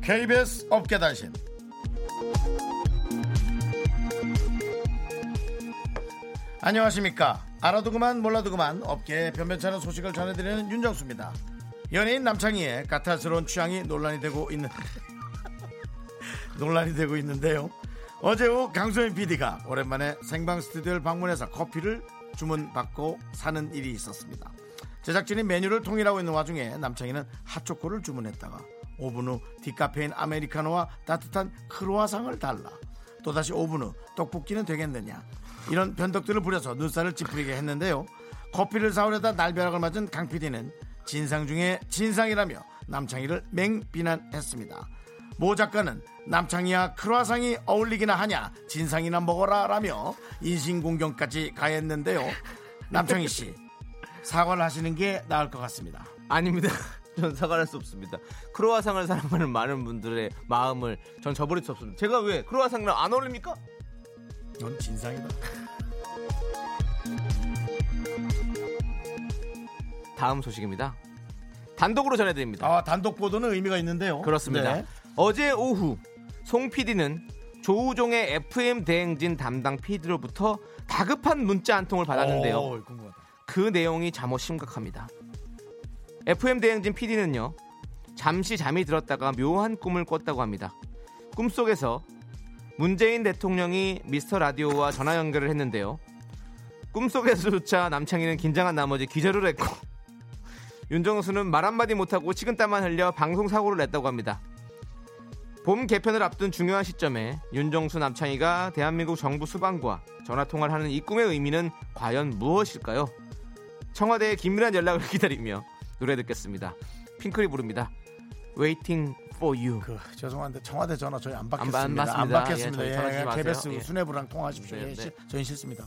KBS 업계단신. 안녕하십니까. 알아도 그만 몰라도 그만 업계에 변변찮은 소식을 전해드리는 윤정수입니다. 연예인 남창희의 까탈스러운 취향이 논란이 되고 있는데요. 어제 오후 강소연 PD가 오랜만에 생방 스튜디오를 방문해서 커피를 주문받고 사는 일이 있었습니다. 제작진이 메뉴를 통일하고 있는 와중에 남창희는 핫초코를 주문했다가 5분 후 디카페인 아메리카노와 따뜻한 크루아상을 달라. 또다시 5분 후 떡볶이는 되겠느냐. 이런 변덕들을 부려서 눈살을 찌푸리게 했는데요. 커피를 사오려다 날벼락을 맞은 강 PD는 진상 중에 진상이라며 남창희를 맹비난했습니다. 모 작가는 남창희야 크루아상이 어울리기나 하냐 진상이나 먹어라 라며 인신공격까지 가했는데요. 남창희씨 사과를 하시는 게 나을 것 같습니다. 아닙니다. 전 사과할 수 없습니다. 크루아상을 사랑하는 많은 분들의 마음을 전 저버릴 수 없습니다. 제가 왜 크루아상이랑 안 어울립니까? 넌 진상이다. 다음 소식입니다. 단독으로 전해드립니다. 아, 단독 보도는 의미가 있는데요. 그렇습니다. 네. 어제 오후 송 PD는 조우종의 FM 대행진 담당 PD로부터 다급한 문자 한 통을 받았는데요. 그 내용이 참으로 심각합니다. FM 대행진 PD는요. 잠시 잠이 들었다가 묘한 꿈을 꿨다고 합니다. 꿈속에서 문재인 대통령이 미스터 라디오와 전화 연결을 했는데요. 꿈속에서조차 남창희는 긴장한 나머지 기절을 했고 윤정수는 말 한마디 못하고 식은땀만 흘려 방송사고를 냈다고 합니다. 봄 개편을 앞둔 중요한 시점에 윤정수 남창희가 대한민국 정부 수반과 전화통화를 하는 이 꿈의 의미는 과연 무엇일까요? 청와대의 긴밀한 연락을 기다리며 노래 듣겠습니다. 핑클이 부릅니다. Waiting for you. 죄송한데 청와대 전화 저희 안 받겠습니다. 안 받겠습니다. 예, 저희 전화 주지 마세요. KBS 수뇌부랑 통화하십시오. 네, 예, 네. 저희 싫습니다.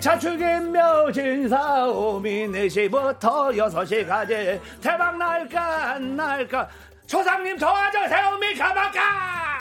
자축인 묘진사 오미 4시부터 6시까지 대박 날까 안 날까 초상님 도와줘 세움이 가만까.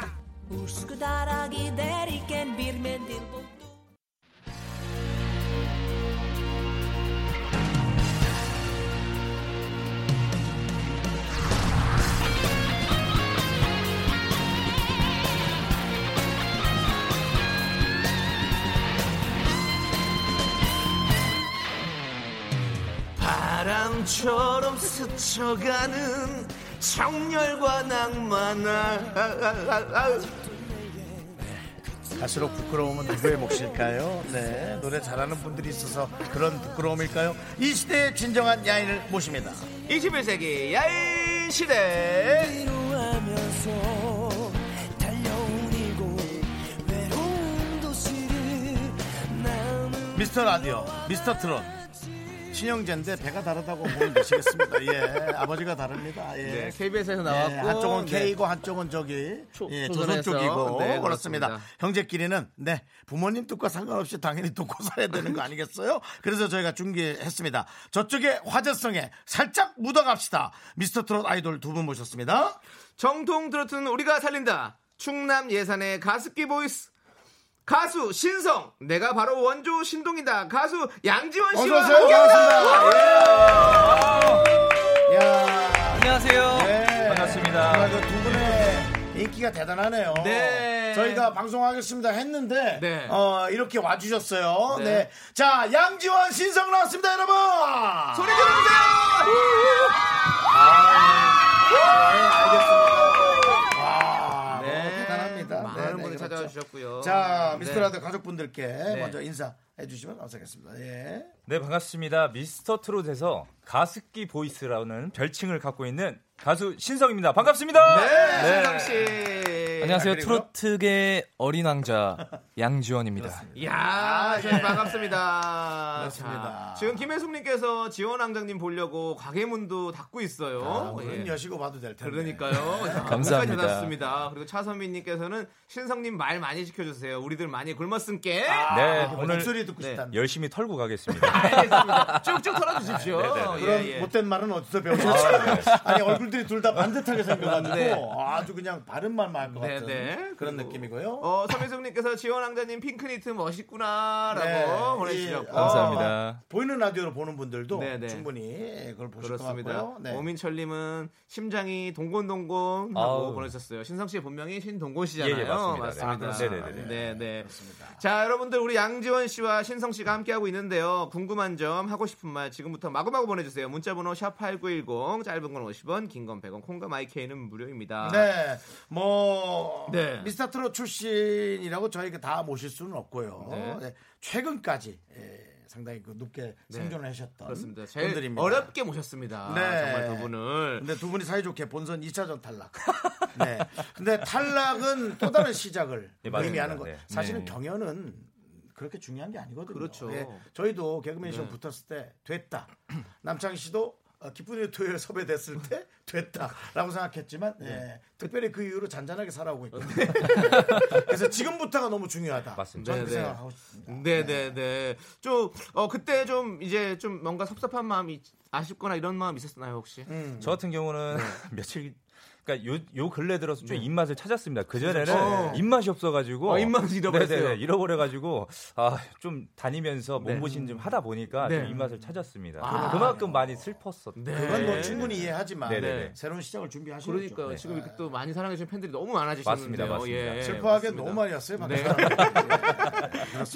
바람처럼 스쳐가는 청열과 낭만아. 갈수록 부끄러움은 누구의 몫일까요? 네, 노래 잘하는 분들이 있어서 그런 부끄러움일까요? 이 시대의 진정한 야인을 모십니다. 21세기 야인 시대. 미스터 라디오, 미스터 트롯. 신형제인데 배가 다르다고 보면 되시겠습니다. 예, 아버지가 다릅니다. 예. 네, KBS에서 나왔고 예, 한쪽은 K고 한쪽은 저기 예, 조선 쪽이고 네, 그렇습니다. 형제끼리는 네 부모님 뜻과 상관없이 당연히 돕고 살아야 되는 거 아니겠어요? 그래서 저희가 준비했습니다. 저쪽의 화제성에 살짝 묻어갑시다. 미스터 트롯 아이돌 두 분 모셨습니다. 정통 트로트는 우리가 살린다. 충남 예산의 가습기 보이스. 가수 신성, 내가 바로 원조 신동이다. 가수 양지원 씨와 함께합니다. 예. 안녕하세요. 네. 반갑습니다. 아, 그 두 분의 인기가 대단하네요. 네. 저희가 방송하겠습니다 했는데 네. 이렇게 와주셨어요. 네. 네. 자, 양지원 신성 나왔습니다, 여러분. 소리 들어주세요. 알겠습니다. 많은 분들 찾아와 그렇죠. 주셨고요. 자, 미스터라디오 네. 가족분들께 네. 먼저 인사해 주시면 감사하겠습니다. 예. 네, 반갑습니다. 미스터 트롯에서 가습기 보이스라는 별칭을 갖고 있는 가수 신성입니다. 반갑습니다. 네, 신성 씨. 네. 안녕하세요. 트로트계 어린 왕자 양지원입니다. 이야, 네. 반갑습니다. 반갑습니다. 지금 김혜숙님께서 지원 왕자님 보려고 가게문도 닫고 있어요. 아, 문은 예. 여시고 봐도 될 텐데. 그러니까요. 감사합니다. 닫았습니다. 그리고 차선미님께서는 신성님 말 많이 시켜주세요. 우리들 많이 굶었음께. 아, 네, 오늘 목소리 듣고 네. 싶다. 열심히 털고 가겠습니다. 알겠습니다. 쭉쭉 털어주십시오. 네. 그런 예, 예. 못된 말은 어디서 배우셨어요? 아니 얼굴들이 둘 다 반듯하게 생겨가지고 네. 아주 그냥 바른 말만 할 것 같은 네. 그런 느낌이고요. 서민숙님께서 지원왕자님 핑크니트 멋있구나라고 네. 보내주셨고 감사합니다. 보이는 라디오로 보는 분들도 네네. 충분히 그걸 보실 것 같고요. 네. 오민철님은 심장이 동곤동곤 하고 보내셨어요. 신성 씨의 본명이 신동곤 씨잖아요. 예, 예, 맞습니다. 맞습니다. 네네. 자 여러분들 우리 양지원 씨와 신성 씨가 함께하고 있는데요. 궁금한 점 하고 싶은 말 지금부터 마구마구 보내주세요. 문자번호 #8910 짧은 건 50원, 긴 건 100원, 콩과 마이케이는 무료입니다. 네, 뭐 네. 미스터트롯 출신이라고 저희가 다 모실 수는 없고요. 네. 네. 최근까지 상당히 그 높게 생존을 하셨던 그렇습니다. 제일 분들입니다. 어렵게 모셨습니다. 네. 정말 두 분을. 근데 두 분이 사이좋게 본선 2차전 탈락. 네. 근데 탈락은 또 다른 시작을 네, 의미하는 거예요. 네. 사실은 네. 경연은. 그렇게 중요한 게 아니거든요. 그렇죠. 예, 저희도 개그맨 시험 네. 붙었을 때 됐다. 남창희 씨도 기쁜일 토요일 섭외됐을 때 됐다라고 생각했지만 예, 특별히 그 이후로 잔잔하게 살아오고 있거든요. 그래서 지금부터가 너무 중요하다. 맞습니다. 저는 그 생각하고 싶습니다. 네네네. 네. 좀 그때 좀 이제 좀 뭔가 섭섭한 마음이 아쉽거나 이런 마음 있었나요 혹시? 저 같은 경우는 며칠. 그러니까 요 근래 들어서 좀 입맛을 찾았습니다. 그 전에는 입맛이 없어가지고 입맛을 잃어버렸어요. 잃어버려가지고 좀 다니면서 몸보신 좀 하다 보니까 좀 입맛을 찾았습니다. 그만큼 많이 슬펐었죠. 네. 그건 뭐 충분히 이해하지만 네네네. 새로운 시작을 준비하시는 거죠. 그러니까요. 네. 지금 이렇게 또 많이 사랑해주신 팬들이 너무 많아지셨는데요. 맞습니다. 맞습니다. 예. 슬퍼하게 맞습니다. 너무 많이 왔어요. 네.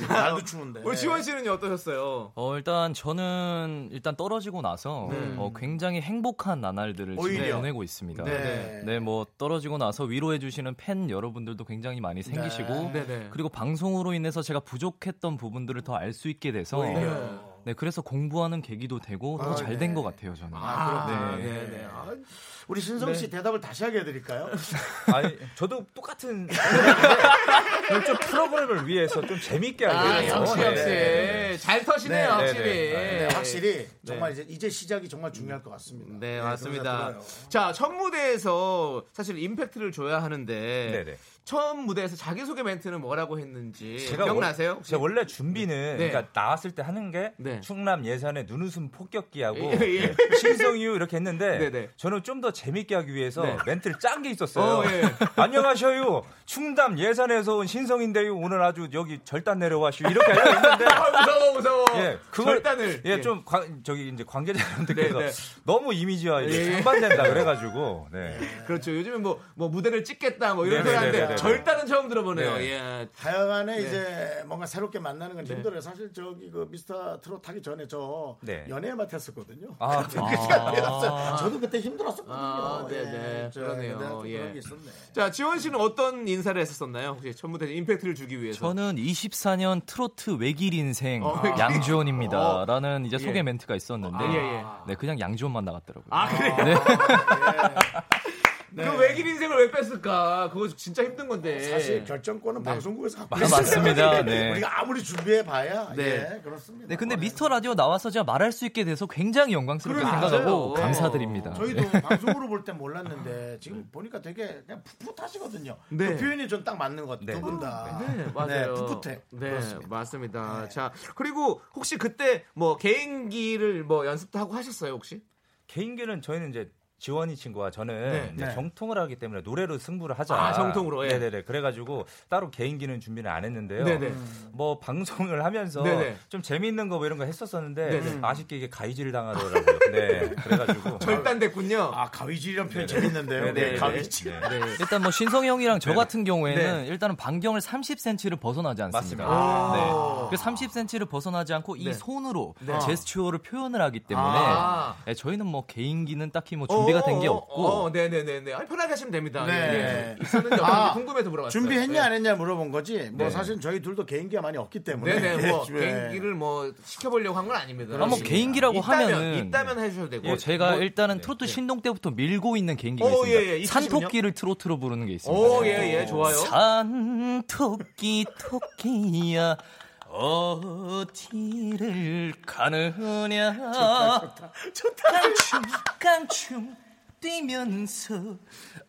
날도 추운데. 우리 지원 씨는 어떠셨어요? 일단 저는 떨어지고 나서 굉장히 행복한 나날들을 지금 보내고 있습니다. 네. 네, 뭐 떨어지고 나서 위로해주시는 팬 여러분들도 굉장히 많이 생기시고, 네. 그리고 방송으로 인해서 제가 부족했던 부분들을 더 알 수 있게 돼서 네, 그래서 공부하는 계기도 되고 더 잘 된 것 같아요, 저는. 아, 그렇군요. 네. 네네. 아, 우리 신성 씨 대답을 다시 하게 해드릴까요? 아니, 저도 똑같은 좀 프로그램을 위해서 좀 재밌게 하려고. 아, 역시. 네. 잘 터시네요, 확실히. 네, 확실히 정말 이제 시작이 정말 중요할 것 같습니다. 네, 네 맞습니다. 자, 첫 무대에서 사실 임팩트를 줘야 하는데 네네. 처음 무대에서 자기소개 멘트는 뭐라고 했는지 기억나세요? 제가 원래 준비는 그러니까 나왔을 때 하는 게 충남 예산의 눈웃음 폭격기하고 신성유 이렇게 했는데 저는 좀 더 재밌게 하기 위해서 멘트를 짠 게 있었어요. 안녕하셔요. 충남 예산에서 온 신성인데요. 오늘 아주 여기 절단 내려와시오. 이렇게 하려고 했는데 무서워. 예, 그걸 절단을 좀 저기 이제 관계자 여러분들께서 너무 이미지와 상반된다 그래가지고 그렇죠. 요즘에 뭐 무대를 찍겠다 뭐 이런 표현인데 절단은 처음 들어보네요. 예. 다양한에 이제 뭔가 새롭게 만나는 건 힘들어요. 사실 저기 그 미스터 트롯 하기 전에 저 연애에 맡았었거든요. 아, 저도 그때 힘들었었거든요. 아, 네네. 그러네요. 예. 자, 지원 씨는 어떤 인사를 했었나요? 혹시 첫 무대 임팩트를 주기 위해서? 저는 24년 트로트 외길 인생 양지원입니다라는 이제 소개 멘트가 있었는데, 네 그냥 양지원만 나갔더라고요. 아 그래요? 네. 그 외길 인생을 왜 뺐을까? 그거 진짜 힘든 건데. 사실 결정권은 방송국에서 갖고 있어요. 맞습니다. 네. 우리가 아무리 준비해 봐야 그렇습니다. 네, 근데 미스터 라디오 나와서 제가 말할 수 있게 돼서 굉장히 영광스럽게 생각하고 감사드립니다. 저희도 방송으로 볼 때 몰랐는데 지금 보니까 되게 그냥 풋풋하시거든요. 그 표현이 좀 딱 맞는 것 같아요. 두 분 다. 네, 맞아요. 풋풋해. 네, 그렇습니다. 맞습니다. 자, 그리고 혹시 그때 뭐 개인기를 뭐 연습도 하고 하셨어요, 혹시? 개인기는 저희는 이제 지원이 친구와 저는 정통을 하기 때문에 노래로 승부를 하자. 아, 정통으로. 예. 네네네. 그래가지고 따로 개인기는 준비는 안 했는데요. 네네. 뭐 방송을 하면서 좀 재미있는 거 뭐 이런 거 했었었는데 아쉽게 이게 가위질 당하더라고요. 네. 그래가지고 절단됐군요. 아, 가위질이란 표현 재밌는데요. 네. 가위질. 네. 일단 뭐 신성이 형이랑 저 같은 경우에는 일단은 반경을 30cm를 벗어나지 않습니다. 맞습니다. 아~ 네. 30cm를 벗어나지 않고 이 손으로 제스처를 표현을 하기 때문에 네. 저희는 뭐 개인기는 딱히 뭐 준비 같은 게 없고, 네네네네. 아니, 편하게 하시면 됩니다. 네, 있었는데 궁금해서 물어봤어요. 준비했냐 안 했냐 물어본 거지. 뭐 사실 저희 둘도 개인기가 많이 없기 때문에, 네네, 뭐 개인기를 뭐 시켜보려고 한 건 아닙니다. 뭐 개인기라고 하면은 있다면 해주셔도 되고. 예, 제가 뭐, 일단은 트로트 신동 때부터 밀고 있는 개인기가 있습니다. 예, 산토끼를 트로트로 부르는 게 있습니다. 오, 예, 좋아요. 산토끼 토끼야. 어디를 가느냐. 좋다. 깡충깡충 뛰면서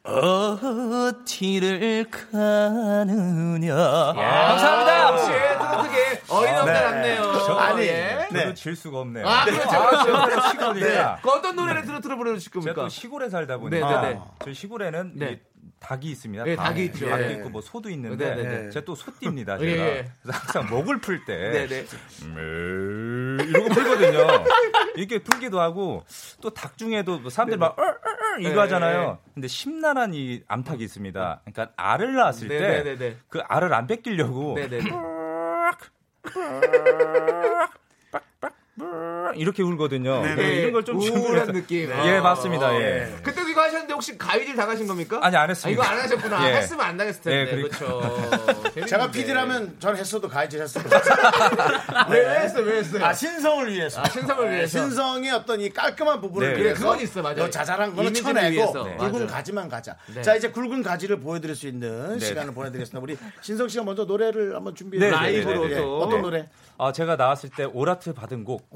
어디를 가느냐. 감사합니다. 혹시 뜨뜻하게 어린 남자 같네요. 아니, 저도 질 수가 없네요. 아, 그렇죠. 시골이야. 어떤 노래를 들어 부르실 겁니까? 제가 또 시골에 살다 보니까 저희 시골에는 닭이 있습니다. 네, 닭이 있죠. 닭이 있고 뭐 소도 있는데 제가 또 소띠입니다. 제가 그래서 항상 목을 풀 때 이러고 풀거든요. 이렇게 풀기도 하고 또 닭 중에도 뭐 사람들 막 이거 하잖아요. 근데 심란한 이 암탉이 있습니다. 그러니까 알을 낳았을 때 그 알을 안 뺏기려고 이렇게 울거든요. 이런 걸 좀 우울한 느낌. 예, 맞습니다. 예. 그때도 이거 하셨는데 혹시 가위질 당하신 겁니까? 아니, 안 했습니다. 아, 이거 안 하셨구나. 했으면 안 당했을 텐데. 그렇죠. 제가 PD라면 전 했어도 가위질 했을 것 같아요. 왜 했어요? 아, 신성을 위해서. 신성의 어떤 이 깔끔한 부분을 위해서. 그건 있어, 맞아요. 잘하는 거는 쳐내고 굵은 가지만 가자. 자, 이제 굵은 가지를 보여드릴 수 있는 시간을 보내드리겠습니다. 우리 신성 씨가 먼저 노래를 한번 준비해 주세요. 라이브로 어떤 노래? 아, 제가 나왔을 때 오라트 받은 곡.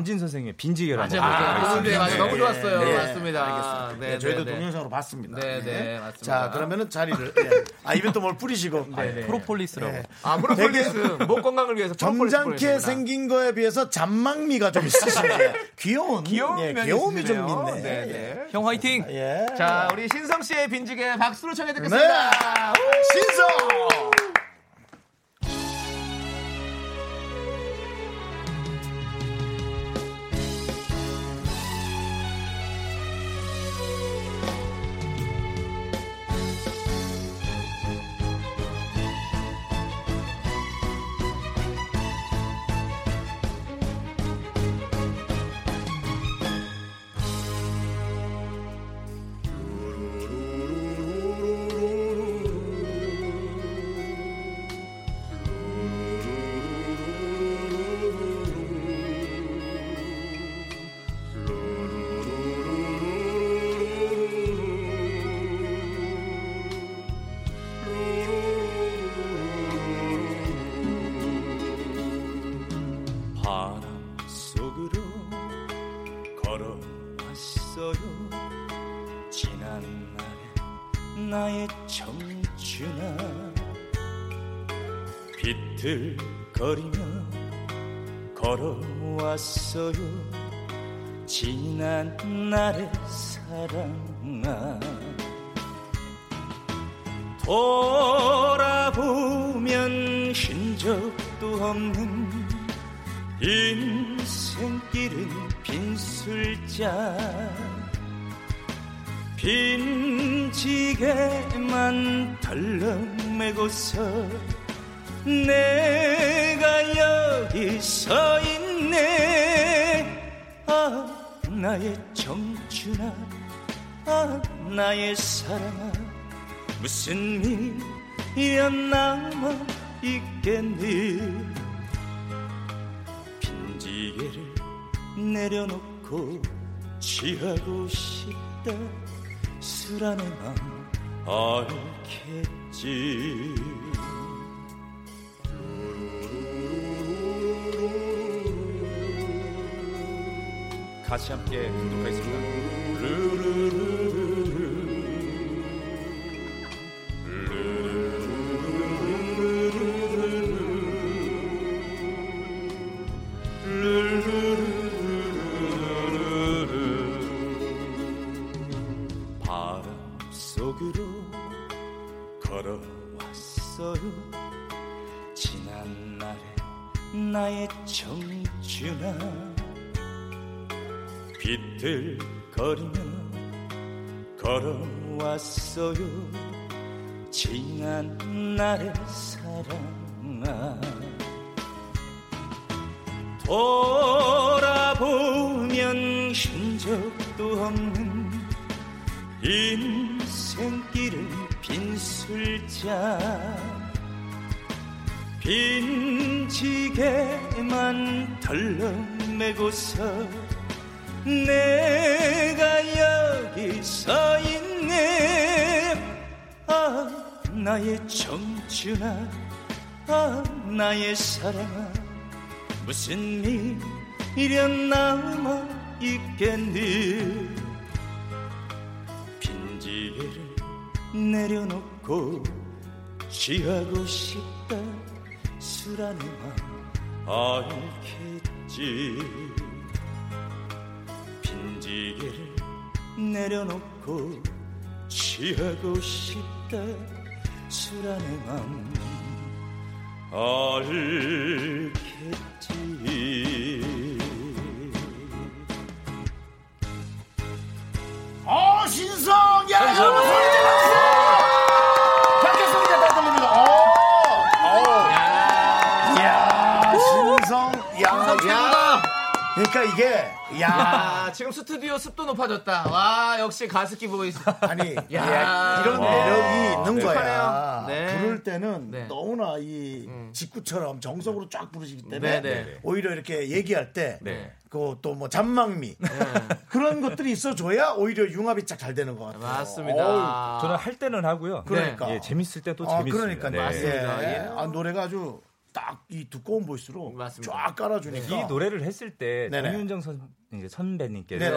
남진 선생님의 빈지개라는 곡. 맞아요. 너무 좋았어요. 맞습니다. 알겠습니다. 저희도 동영상으로 봤습니다. 맞습니다. 자, 그러면은 자리를. 아, 입에 또 뭘 뿌리시고. 프로폴리스라고. 프로폴리스. 목 건강을 위해서 프로폴리스. 점잖게 생긴 거에 비해서 잔망미가 좀 있으시네. 귀여움이 좀 있네. 형 화이팅. 자, 우리 신성 씨의 빈지개 박수로 청해 듣겠습니다. 신성. 지난 날의 나의 청춘아 비틀거리며 걸어왔어요. 지난 날의 사랑아 돌아보면 흔적도 없는 인생길은 빈 술잔 빈 지게만 덜렁매고서 내가 여기 서 있네. 아 나의 청춘아 아 나의 사랑아 무슨 미련 남아 있겠니. 빈지게를 내려놓고 취하고 싶다. 술 안에 맘 알겠지. 같이 함께 구독하겠습니다. 루루루루루 지난 날의 나의 청춘아 비틀거리며 걸어왔어요. 지난 날의 사랑아 돌아보면 흔적도 없는 인생길은 빈 술잔 빈 지게만 덜렁매고서 내가 여기 서 있네. 아 나의 청춘아 아 나의 사랑아 무슨 미련 남아 있겠니. 빈지게를 내려놓고 취하고 싶다. 술 안에만 알겠지. 빈지게를 내려놓고 취하고 싶다. 술 안에만 알겠지. 신성! 야, 여러분 소리 질러주세요! 밖에 소리가 다 들립니다. 야 신성 양성입니다. 그러니까 이게 야 지금 스튜디오 습도 높아졌다. 와 역시 가습기 보이스. 아니 야, 이런 매력이 있는 거야. 네. 부를 때는 네. 너무나 이 직구처럼 정성으로 쫙 부르시기 때문에 네, 네. 오히려 이렇게 얘기할 때 네. 그 또 뭐 잔망미 그런 것들이 있어줘야 오히려 융합이 쫙 잘 되는 것 같아요. 맞습니다. 저는 할 때는 하고요. 그러니까 네. 예, 재밌을 때 또 재밌습니다. 그러니까 네. 맞습니다. 예. 예. 아, 노래가 아주 딱 이 두꺼운 보이스로 맞습니다. 쫙 깔아주니까 이 노래를 했을 때 정윤정 선배님께서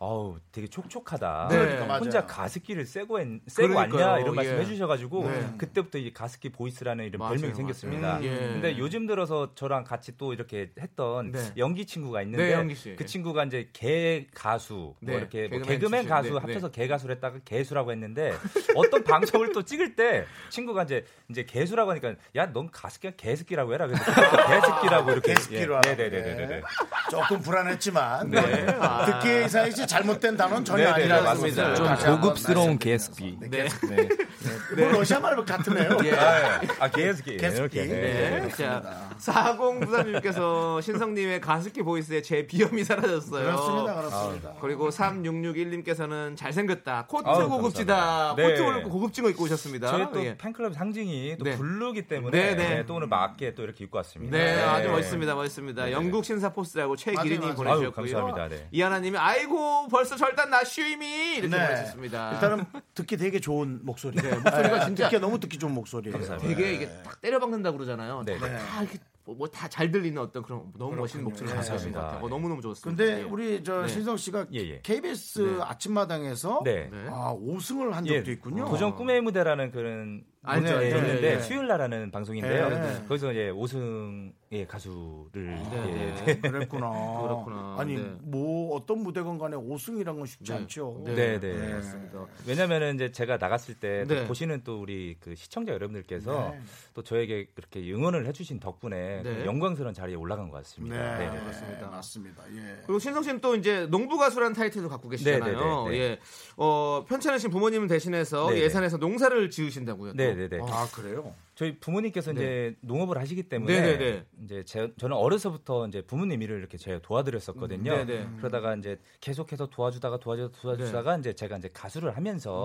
어우 되게 촉촉하다. 네. 그러니까 혼자 가습기를 쐬고 왔냐 이런 말씀 해주셔가지고 그때부터 이 가습기 보이스라는 이런 맞아요. 별명이 생겼습니다. 근데 요즘 들어서 저랑 같이 또 이렇게 했던 연기 친구가 있는데 그 친구가 이제 개 가수 뭐 이렇게 개그맨 가수 합쳐서 개 가수를 했다가 개수라고 했는데 어떤 방송을 또 찍을 때 친구가 이제 개수라고 하니까 야 넌 가습기가 개습기라고 해라. 그래서 개습기라고 이렇게 개습기로 네네네네. 조금 불안했지만 듣기 사이즈 잘못된 단어는 전혀 아니라 맞습니다. 좀 고급스러운 게스피. 네. 네. 뭐 러시아 말로 같으네요. 예. 아, 게스피. 게스피. 네. 자, 4093님께서 신성님의 가습기 보이스에 제 비염이 사라졌어요. 그렇습니다. 그렇습니다. 아, 그리고 3661님께서는 잘생겼다. 코트 아, 고급지다. 네. 코트 고급진 거 입고 오셨습니다. 저희 또 예. 팬클럽 상징이 또 블루기 때문에 네. 또 오늘 맞게 또 이렇게 입고 왔습니다. 네. 네. 아주 멋있습니다. 멋있습니다. 네. 영국 신사 포스라고 최기린이 보내주셨고요. 감사합니다. 네. 이하나님이 아이고 벌써 절단 나 슈이미 이렇게 말했습니다. 네. 일단은 듣기 되게 좋은 목소리. 네, 목소리가 진짜 너무 듣기 좋은 목소리예요. 감사합니다. 되게 이게 딱 때려박는다고 그러잖아요. 네. 다 이렇게 뭐 다 잘 들리는 어떤 그런 너무 멋있는 목소리 가수신 것 같아요. 너무너무 좋았습니다. 근데 예. 우리 저 신성 씨가 예. KBS 네. 아침마당에서 네. 아, 5승을 한 적도 있군요. 도전 꿈의 무대라는 그런 무대에 있는데 수요일 나라는 방송인데요. 네. 거기서 이제 5승의 가수를 그랬구나. 그렇구나. 아니 네. 뭐 어떤 무대건 간에 5승이란 건 쉽지 않죠. 네. 맞습니다. 왜냐면은 이제 제가 나갔을 때 또 보시는 또 우리 그 시청자 여러분들께서 또 저에게 그렇게 응원을 해주신 덕분에 그 영광스러운 자리에 올라간 것 같습니다. 네, 맞습니다. 맞습니다. 예. 그리고 신성 씨는 또 이제 농부 가수라는 타이틀도 갖고 계시잖아요. 예. 편찮으신 부모님을 대신해서 예산에서 농사를 지으신다고요. 네. 아 그래요? 저희 부모님께서 이제 농업을 하시기 때문에 이제 저는 어려서부터 이제 부모님 일을 이렇게 제가 도와드렸었거든요. 그러다가 이제 계속해서 도와주다가 이제 제가 이제 가수를 하면서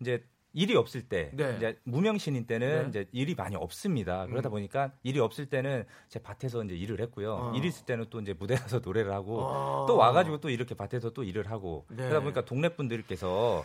이제 일이 없을 때, 이제 무명신인 때는 이제 일이 많이 없습니다. 그러다 보니까 일이 없을 때는 제 밭에서 이제 일을 했고요. 일이 있을 때는 또 이제 무대에서 노래를 하고 또 와가지고 또 이렇게 밭에서 또 일을 하고 그러다 보니까 동네 분들께서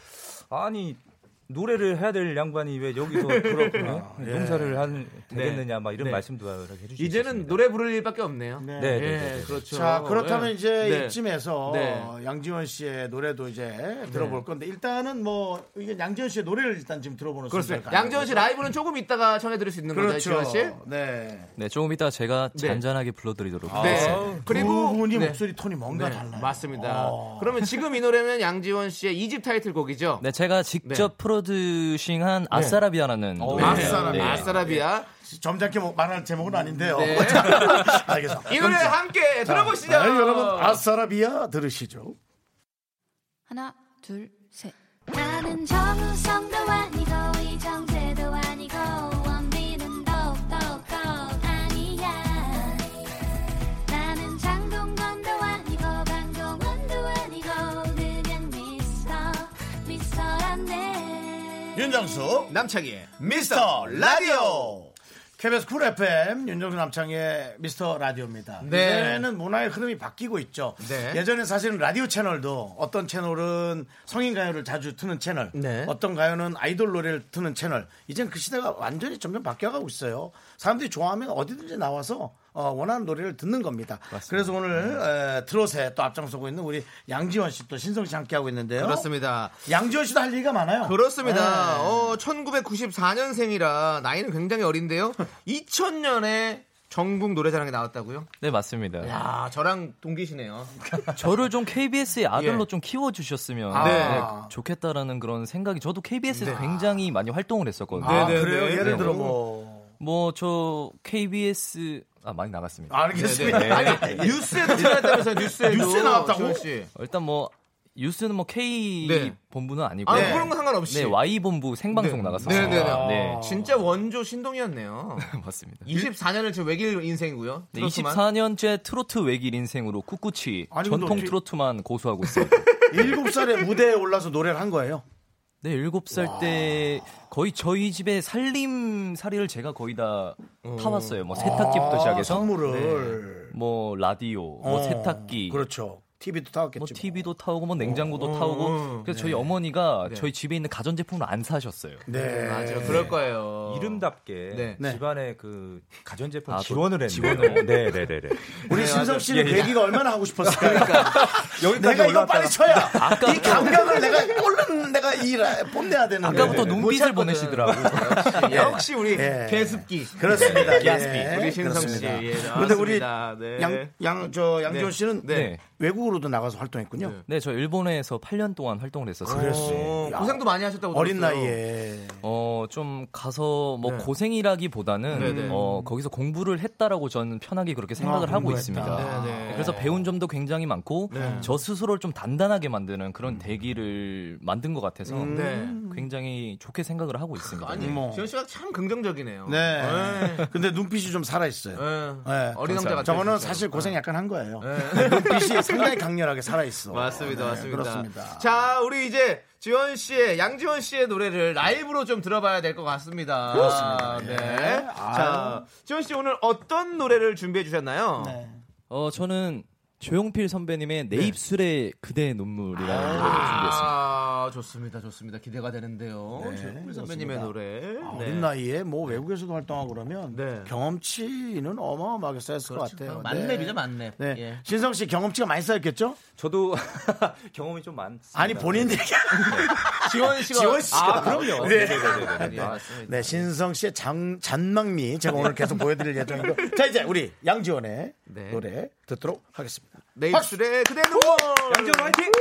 아니 노래를 해야 될 양반이 왜 여기서 그렇구나 농사를 한 되겠느냐 막 이런 말씀도 해주시고 이제는 노래 부를 일밖에 없네요. 네. 그렇죠. 자 그렇다면 이제 이쯤에서 양지원 씨의 노래도 이제 들어볼 건데 일단은 뭐 이게 양지원 씨의 노래를 일단 지금 들어보는 순서니까 양지원 씨 라이브는 조금 이따가 청해드릴 수 있는 거죠, 지원 씨. 네, 조금 이따 제가 잔잔하게 불러드리도록 하겠습니다. 그리고 두 분이 목소리 톤이 뭔가 달라요. 맞습니다. 그러면 지금 이 노래는 양지원 씨의 2집 타이틀곡이죠. 네, 제가 직접 프로듀싱한 아싸라비아라는 노래. 아싸라비아. 점잖게 말하는 제목은 아닌데요. 알겠습니다. 이 노래 함께 들어보시죠. 자, 여러분 아싸라비아 들으시죠. 하나, 둘, 셋. 나는 정우성도 아니고 이정재도 아니고 원빈은 더욱더 아니야. 나는 장동건도 아니고 강동원도 아니고 그냥 미스터란데. 윤정수 남창희의 미스터 라디오 KBS 쿨 FM 윤정수 남창희의 미스터 라디오입니다. 이제는 문화의 흐름이 바뀌고 있죠. 예전에 사실은 라디오 채널도 어떤 채널은 성인 가요를 자주 트는 채널 어떤 가요는 아이돌 노래를 트는 채널 이젠 그 시대가 완전히 점점 바뀌어가고 있어요. 사람들이 좋아하면 어디든지 나와서 원하는 노래를 듣는 겁니다. 맞습니다. 그래서 오늘 트롯에 또 앞장서고 있는 우리 양지원 씨 또 신성 씨 함께하고 있는데요. 그렇습니다. 양지원 씨도 할 얘기가 많아요. 그렇습니다. 1994년생이라 나이는 굉장히 어린데요. 2000년에 전국 노래자랑에 나왔다고요? 네, 맞습니다. 야, 저랑 동기시네요. 저를 좀 KBS의 아들로 좀 키워주셨으면 좋겠다라는 그런 생각이 저도 KBS에서 굉장히 많이 활동을 했었거든요. 그래요? 예를 들어 저 KBS 많이 나갔습니다. 알겠습니다. 아니, 뉴스에도 출연했다면서요. 뉴스에 나왔다고? 일단 뉴스는 K 본부는 아니고 그런 건 상관없이 Y 본부 생방송 나갔었어요. 진짜 원조 신동이었네요. 맞습니다. 24년을 지금 외길 인생이고요. 24년째 트로트 외길 인생으로 꿋꿋이 전통 트로트만 고수하고 있습니다. 7살에 무대에 올라서 노래를 한 거예요? 네, 7살 때 거의 저희 집에 살림살이를 제가 거의 다 타왔어요. 세탁기부터 시작해서 선물을 라디오, 세탁기, 그렇죠. TV도 타왔겠죠. TV도 타오고 냉장고도 타오고. 그래서 저희 어머니가 저희 집에 있는 가전제품을 안 사셨어요. 네, 맞아요. 그럴 거예요. 이름답게 집안에 그 가전제품 지원을 했네요. 네. 우리 신성 씨는 계기가 얼마나 하고 싶었을까? 그러니까. 내가 이거 빨리 쳐야. 이 감각을 내가 뽐내야 되는. 아까부터 눈빛을 보내시더라고요. 역시 우리 계습기. 그렇습니다. 우리 신성 씨. 그런데 우리 양지원 씨는 외국으로 도 나가서 활동했군요. 네, 저 일본에서 8년 동안 활동을 했었어요. 그랬어요. 고생도 많이 하셨다고 어린 들었어요. 나이에 좀 가서 고생이라기보다는 거기서 공부를 했다라고 저는 편하게 그렇게 생각을 하고 있습니다. 그래서 배운 점도 굉장히 많고 저 스스로를 좀 단단하게 만드는 그런 대기를 만든 것 같아서 굉장히 좋게 생각을 하고 있습니다. 아니 지현 씨가 참 긍정적이네요. 네. 근데 눈빛이 좀 살아 있어요. 어린 남자 같아요. 저거는 사실 고생 약간 한 거예요. 눈빛이 상당히 강렬하게 살아있어. 맞습니다. 그렇습니다. 자, 우리 이제 양지원 씨의 노래를 라이브로 좀 들어봐야 될 것 같습니다. 그렇습니다. 네. 자, 지원 씨 오늘 어떤 노래를 준비해 주셨나요? 저는 조용필 선배님의 내 입술에 그대의 눈물이라는 노래를 준비했습니다. 좋습니다, 좋습니다. 기대가 되는데요. 네, 조용필 선배님의 노래. 아, 네. 어린 나이에 뭐 외국에서도 활동하고 그러면 네. 경험치는 어마어마하게 쌓였을 것 같아요. 만렙이죠, 만렙. 네. 예. 신성 씨 경험치가 많이 쌓였겠죠? 저도 경험이 좀 많습니다. 아니 본인들이 지원 씨가 아 그럼요. 네, 네, 신성 씨의 잔망미 제가 오늘 계속 보여드릴 예정이고. 자 이제 우리 양지원의 네. 노래 듣도록 하겠습니다. 내 입술에 그대는 양지원 화이팅.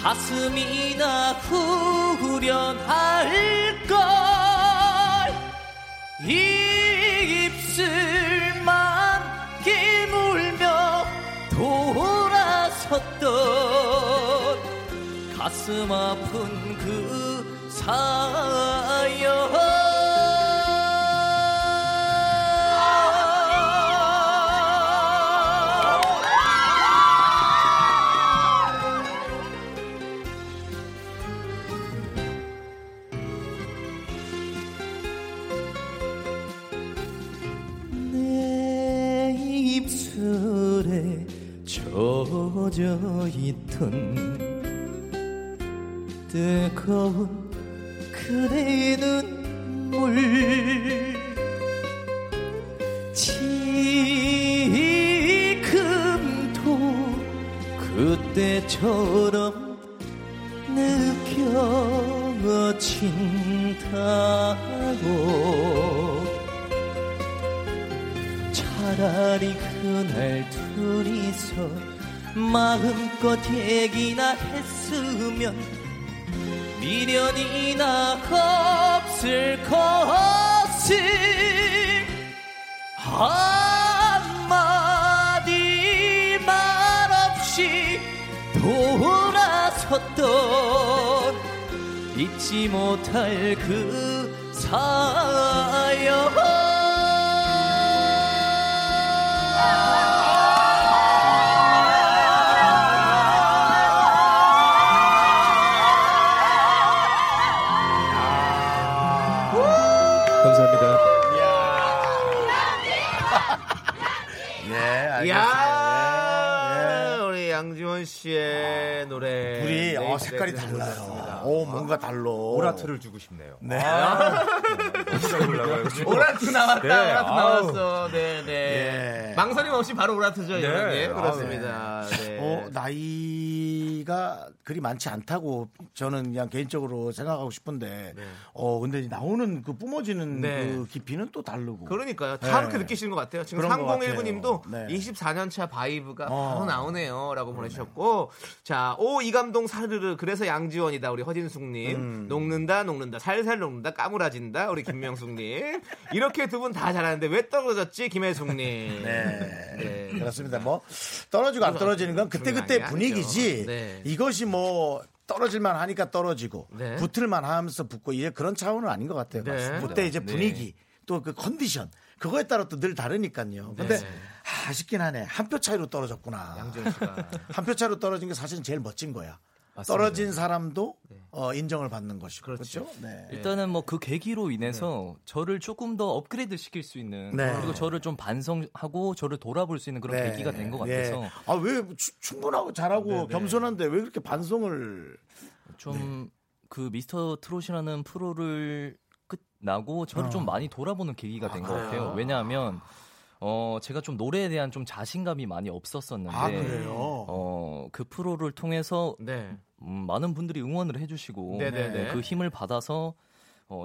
가슴이나 후련할걸. 이 입술만 깨물며 돌아섰던 가슴 아픈 그 사연. 있던 뜨거운 그대의 눈물 지금도 그때처럼 느껴진다고. 차라리 그날 둘이서 마음껏 얘기나 했으면 미련이나 없을 것을. 한마디 말 없이 돌아섰던 잊지 못할 그 사연. 씨의 노래 둘이 색깔이 달라요. 오 뭔가 달라. 오라트를 주고 싶네요. 네. 오라트 나왔다. 네. 오라트 나왔어. 네네. 네. 망설임 없이 바로 오라트죠. 네. 네. 그렇습니다. 네. 나이가 그리 많지 않다고 저는 그냥 개인적으로 생각하고 싶은데, 네. 근데 나오는 그 뿜어지는 네. 그 깊이는 또 다르고. 그러니까요. 다 네. 그렇게 느끼시는 것 같아요. 지금 3019님도 네. 24년차 바이브가 바로 나오네요라고 보내주셨고, 자, 오 이감동 사르르. 그래서 양지원이다. 우리 허진숙님 녹는다 녹는다 살살 녹는다 까무라진다. 우리 김명숙님 이렇게 두 분 다 잘하는데 왜 떨어졌지 김혜숙님. 네. 네 그렇습니다. 뭐 떨어지고 안 떨어지는 건 그때 분위기지. 네. 이것이 뭐 떨어질만 하니까 떨어지고 네. 붙을만 하면서 붙고 이제 그런 차원은 아닌 것 같아요. 네. 그때 이제 분위기 네. 또 그 컨디션 그거에 따라 또 늘 다르니까요. 근데 네. 아쉽긴 하네. 한 표 차이로 떨어졌구나. 양지원 씨가 한 표 차이로 떨어진 게 사실은 제일 멋진 거야. 맞습니다. 떨어진 사람도 네. 인정을 받는 것이고 그렇죠. 네. 일단은 뭐 그 계기로 인해서 네. 저를 조금 더 업그레이드 시킬 수 있는 네. 그리고 저를 좀 반성하고 저를 돌아볼 수 있는 그런 네. 계기가 된 것 같아서. 네. 아, 왜 충분하고 잘하고 네. 겸손한데 왜 그렇게 반성을 좀 그 네. 미스터 트롯이라는 프로를 나고 저를 좀 많이 돌아보는 계기가 된 것 같아요. 왜냐하면 제가 좀 노래에 대한 좀 자신감이 많이 없었었는데 그 프로를 통해서 네. 많은 분들이 응원을 해주시고 그 힘을 받아서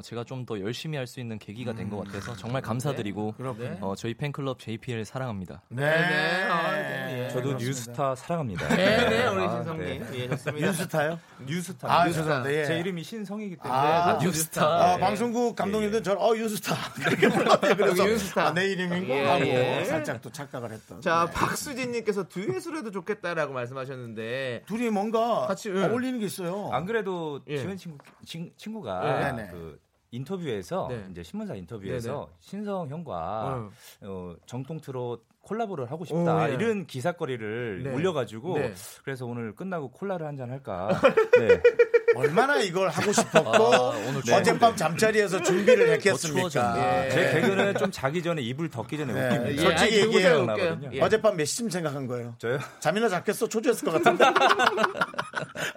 제가 좀 더 열심히 할 수 있는 계기가 된 것 같아서 정말 감사드리고 네. 저희 팬클럽 JPL 사랑합니다. 네, 네. 네. 저도 그렇습니다. 뉴스타 사랑합니다. 네, 네, 우리 신성님. 아, 네. 예, 좋습니다. 뉴스타요? 뉴스타. 아, 죄송합니다. 예. 제 이름이 신성이기 때문에. 아, 뉴스타. 아, 방송국 감독님들 저 뉴스타. 이렇게 불렀대요. 그래서 뉴스타. 아, 내 이름인 거 하고 살짝 또 착각을 했던. 자, 박수진님께서 듀엣으로 해도 좋겠다라고 말씀하셨는데 둘이 뭔가 같이 어울리는 게 있어요. 안 그래도 지원 친구가 그 인터뷰에서 이제 신문사 인터뷰에서 신성 형과 정통 트롯 콜라보를 하고 싶다 이런 기사거리를 올려가지고 그래서 오늘 끝나고 콜라를 한잔 할까. 네. 얼마나 이걸 하고 싶었고 어젯밤 잠자리에서 준비를 했겠습니까? 예. 제 개그는 좀 자기 전에 이불 덮기 전에 웃깁니다. 솔직히 얘기해요. 예. 어젯밤 몇 시쯤 생각한 거예요? 저요? 잠이나 잤겠어? 초조했을 것 같은데.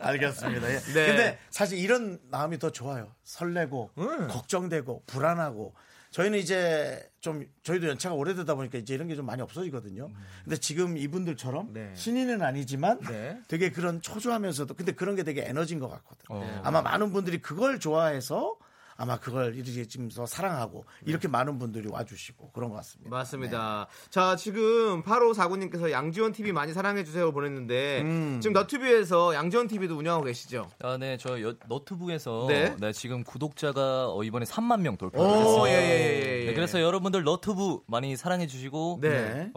알겠습니다. 예. 네. 근데 사실 이런 마음이 더 좋아요. 설레고 걱정되고 불안하고 저희는 이제 좀 저희도 연차가 오래되다 보니까 이제 이런 게 좀 많이 없어지거든요. 근데 지금 이분들처럼 신인은 아니지만 되게 그런 초조하면서도 근데 그런 게 되게 에너지인 것 같거든요. 아마 많은 분들이 그걸 좋아해서 아마 그걸 이렇게 지금 사랑하고 이렇게 많은 분들이 와주시고 그런 것 같습니다. 맞습니다. 네. 자 지금 8549님께서 양지원 TV 많이 사랑해주세요 보냈는데 지금 너튜브에서 양지원 TV도 운영하고 계시죠? 아, 네, 저 너튜브에서 네, 지금 구독자가 이번에 3만 명 돌파했어요. 예. 네, 그래서 여러분들 너튜브 많이 사랑해주시고 네.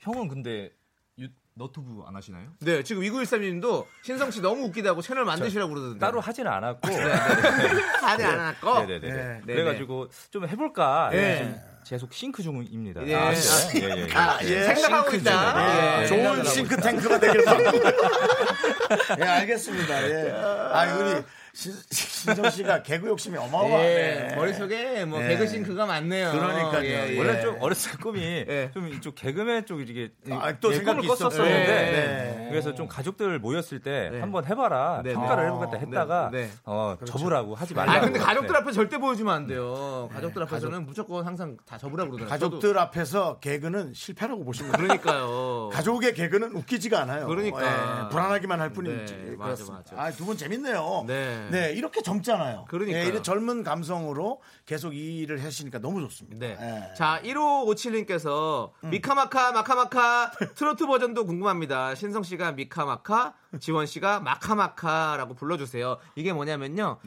형은 근데 너튜브 안 하시나요? 네, 지금 2913님도 신성 씨 너무 웃기다고 채널 만드시라고 그러던데 따로 하진 않았고 네네네. 그래가지고 좀 해볼까. 네. 계속 싱크 중입니다. 네. 아, 생각하고 있다. 좋은 싱크 탱크가 되길 바랍니다. 예, 알겠습니다. 예. 아, 우리 신성 씨가 개그 욕심이 어마어마하네. 예, 머릿속에 뭐 개그 싱크가 많네요. 그러니까요. 원래 좀 어렸을 꿈이 좀 이쪽 개그맨 쪽 이게 또 생각을 꿨었었는데 그래서 좀 가족들 모였을 때 한번 해봐라 평가를 해보겠다 했다가 접으라고 하지 말라고. 아 근데 가족들 앞에 절대 보여주면 안 돼요. 가족들 앞에서는 무조건 항상 다 접으라고 그러더라고요. 가족들 앞에서 개그는 실패라고 보시면 그러니까요. 가족의 개그는 웃기지가 않아요. 그러니까 불안하기만 할 뿐이지. 네, 맞아. 아, 두 분 재밌네요. 네, 이렇게 젊잖아요. 그러니까 네, 젊은 감성으로 계속 이 일을 하시니까 너무 좋습니다. 네. 네. 자, 1557님께서 미카마카 마카마카 트로트 버전도 궁금합니다. 신성 씨가 미카마카, 지원 씨가 마카마카라고 불러주세요. 이게 뭐냐면요,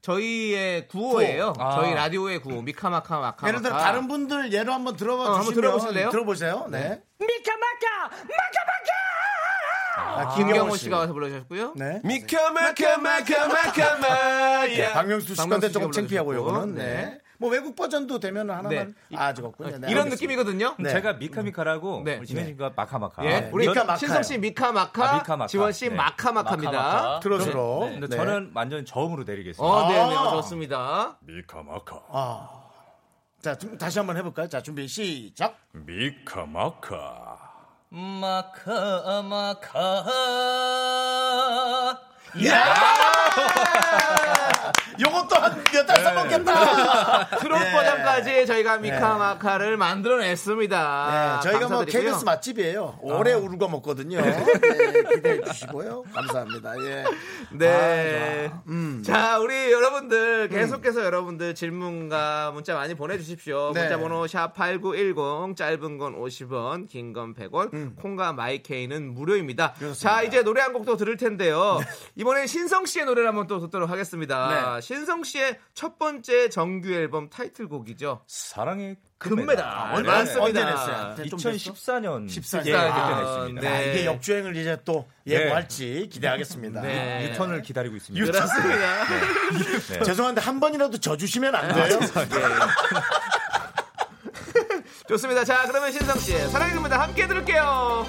저희의 구호예요. 구호. 아. 저희 라디오의 구호 미카마카 마카마카. 예를 들어 다른 분들 예로 한번 들어보실래요? 들어보세요. 네. 미카마카 마카마카. 아, 김경호 씨가 와서 불러주셨고요. 네. 미카마카마카마카마. 예. 박명수 씨 건데 조금 창피하고 요거는. 네. 뭐 외국 버전도 되면 하나만 적었군요. 이런 느낌이거든요. 제가 미카미카라고 우리 진혜진과 마카마카. 예. 우리 신성 씨 미카마카, 지원 씨 마카마카입니다. 트롯으로. 근데 저는 완전 저음으로 내리겠습니다. 네, 좋습니다. 미카마카. 아. 자, 다시 한번 해볼까요? 자, 준비 시작. 미카마카. 마카마카. 요것도 한 몇 달 써먹겠다. 트롯 버전까지 저희가 미카마카를 만들어냈습니다. 네, 저희가 뭐 KBS 맛집이에요. 오래 울고 먹거든요. 네, 기대해 주시고요. 감사합니다. 예. 네. 아, 자, 우리 여러분들 계속해서 여러분들 질문과 문자 많이 보내주십시오. 문자번호 #8910 짧은 건 50원, 긴 건 100원, 콩과 마이케이는 무료입니다. 그렇습니다. 자, 이제 노래 한 곡도 들을 텐데요. 이번엔 신성 씨의 노래를 한번 또 듣도록 하겠습니다. 네. 신성 씨의 첫 번째 정규 앨범 타이틀곡이죠. 사랑의 금메달. 언제 냈어요? 2014년. 14년 그때 냈습니다. 네. 이게 역주행을 이제 또 예고할지 기대하겠습니다. 네. 유턴을 기다리고 있습니다. 그렇습니다. 죄송한데 한 번이라도 져주시면 안 돼요? 좋습니다. 자, 그러면 신성 씨의 사랑의 금메달 함께 들을게요.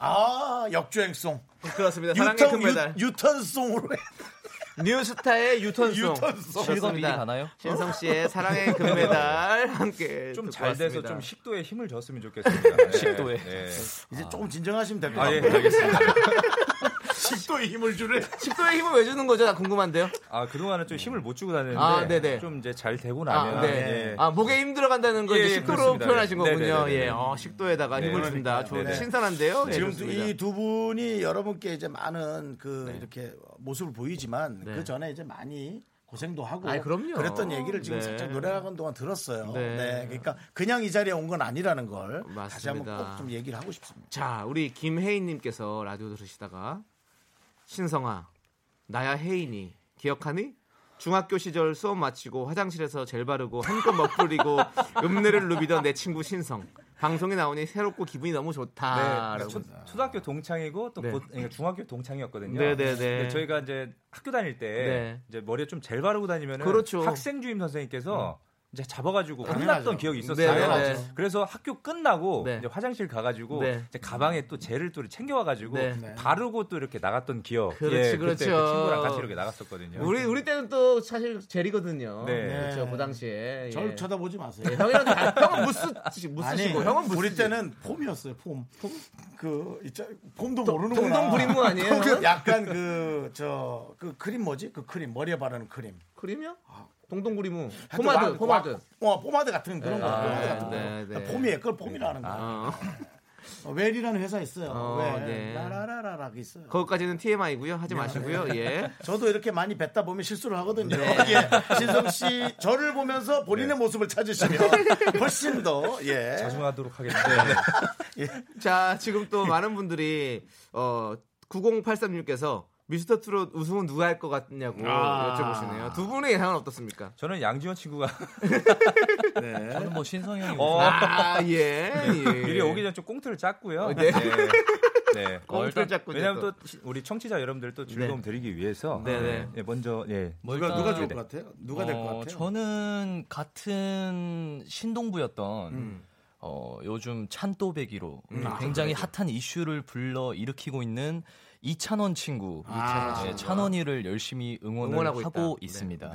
아, 아, 역주행송. 그렇습니다. 사랑의 큰 배달. 유턴송으로. 뉴스타의 유턴송. 유턴송 일이 가나요? 신성 씨의 사랑의 금메달 함께 좀 잘 돼서 좀 식도에 힘을 줬으면 좋겠습니다. 네. 식도에 네. 이제 아. 조금 진정하시면 될 것 같아요. 아, 예, 알겠습니다. 식도에 힘을 주래. 식도에 힘을 왜 주는 거죠? 나 궁금한데요. 아, 그동안은 좀 힘을 못 주고 다녔는데 좀 이제 잘 되고 나면 아, 목에 힘 들어간다는 걸 이제 식도로 표현하신 거군요. 네네네네. 예, 식도에다가 힘을 준다. 좋은 신선한데요. 네. 지금 이 두 분이 여러분께 이제 많은 그 이렇게 모습을 보이지만 그 전에 이제 많이 고생도 하고 그랬던 얘기를 지금 살짝 노래하는 동안 들었어요. 그러니까 그냥 이 자리에 온 건 아니라는 걸 맞습니다. 다시 한번 꼭 좀 얘기를 하고 싶습니다. 자, 우리 김혜인님께서 라디오 들으시다가 신성아, 나야 혜인이 기억하니? 중학교 시절 수업 마치고 화장실에서 젤 바르고 한껏 멋부리고 읍내를 누비던 내 친구 신성. 방송에 나오니 새롭고 기분이 너무 좋다. 네, 초등학교 동창이고 또 중학교 동창이었거든요. 네. 저희가 이제 학교 다닐 때 이제 머리에 좀 젤 바르고 다니면은 학생 주임 선생님께서 이제 잡아가지고 혼났던 기억이 있었어요. 그래서 학교 끝나고 이제 화장실 가가지고 이제 가방에 또 젤을 또 챙겨와가지고 바르고 또 이렇게 나갔던 기억. 그렇죠. 그때 그 친구랑 같이 이렇게 나갔었거든요. 우리 때는 또 사실 젤이거든요. 그렇죠. 그 당시에 저를 쳐다보지 마세요. 형은 무쓰시고 형은 우리 때는 폼이었어요. 폼? 그 있잖아. 폼도 모르는구나. 동동 브림무 아니에요? 약간 그 크림 뭐지? 그 크림 머리에 바르는 크림. 크림이요? 동동구리무 포마드. 포마드 같은 그런 거. 폼이에요. 그걸 폼이라 하는 거예요. 웰이라는 회사 있어요. 라라라라라 있어요. 거기까지는 TMI고요. 하지 마시고요. 예. 저도 이렇게 많이 뱉다 보면 실수를 하거든요. 신성 씨 저를 보면서 본인의 모습을 찾으시면 훨씬 더 자중하도록 하겠습니다. 자, 지금 또 많은 분들이 9083님께서 미스터 트롯 우승은 누가 할 것 같냐고 여쭤보시네요. 두 분의 예상은 어떻습니까? 저는 양지원 친구가. 저는 뭐 신성이 형이. 미리 오기 전 좀 꽁트를 짰고요. 꽁트를 짰고. 왜냐하면 또 우리 청취자 여러분들 또 즐거움 드리기 위해서. 먼저 누가 좋을 것 같아요? 누가 될 것 같아요? 저는 같은 신동부였던. 요즘 찬또배기로 굉장히 핫한 이슈를 불러 일으키고 있는. 이찬원 친구, 찬원이를 열심히 응원하고 있습니다.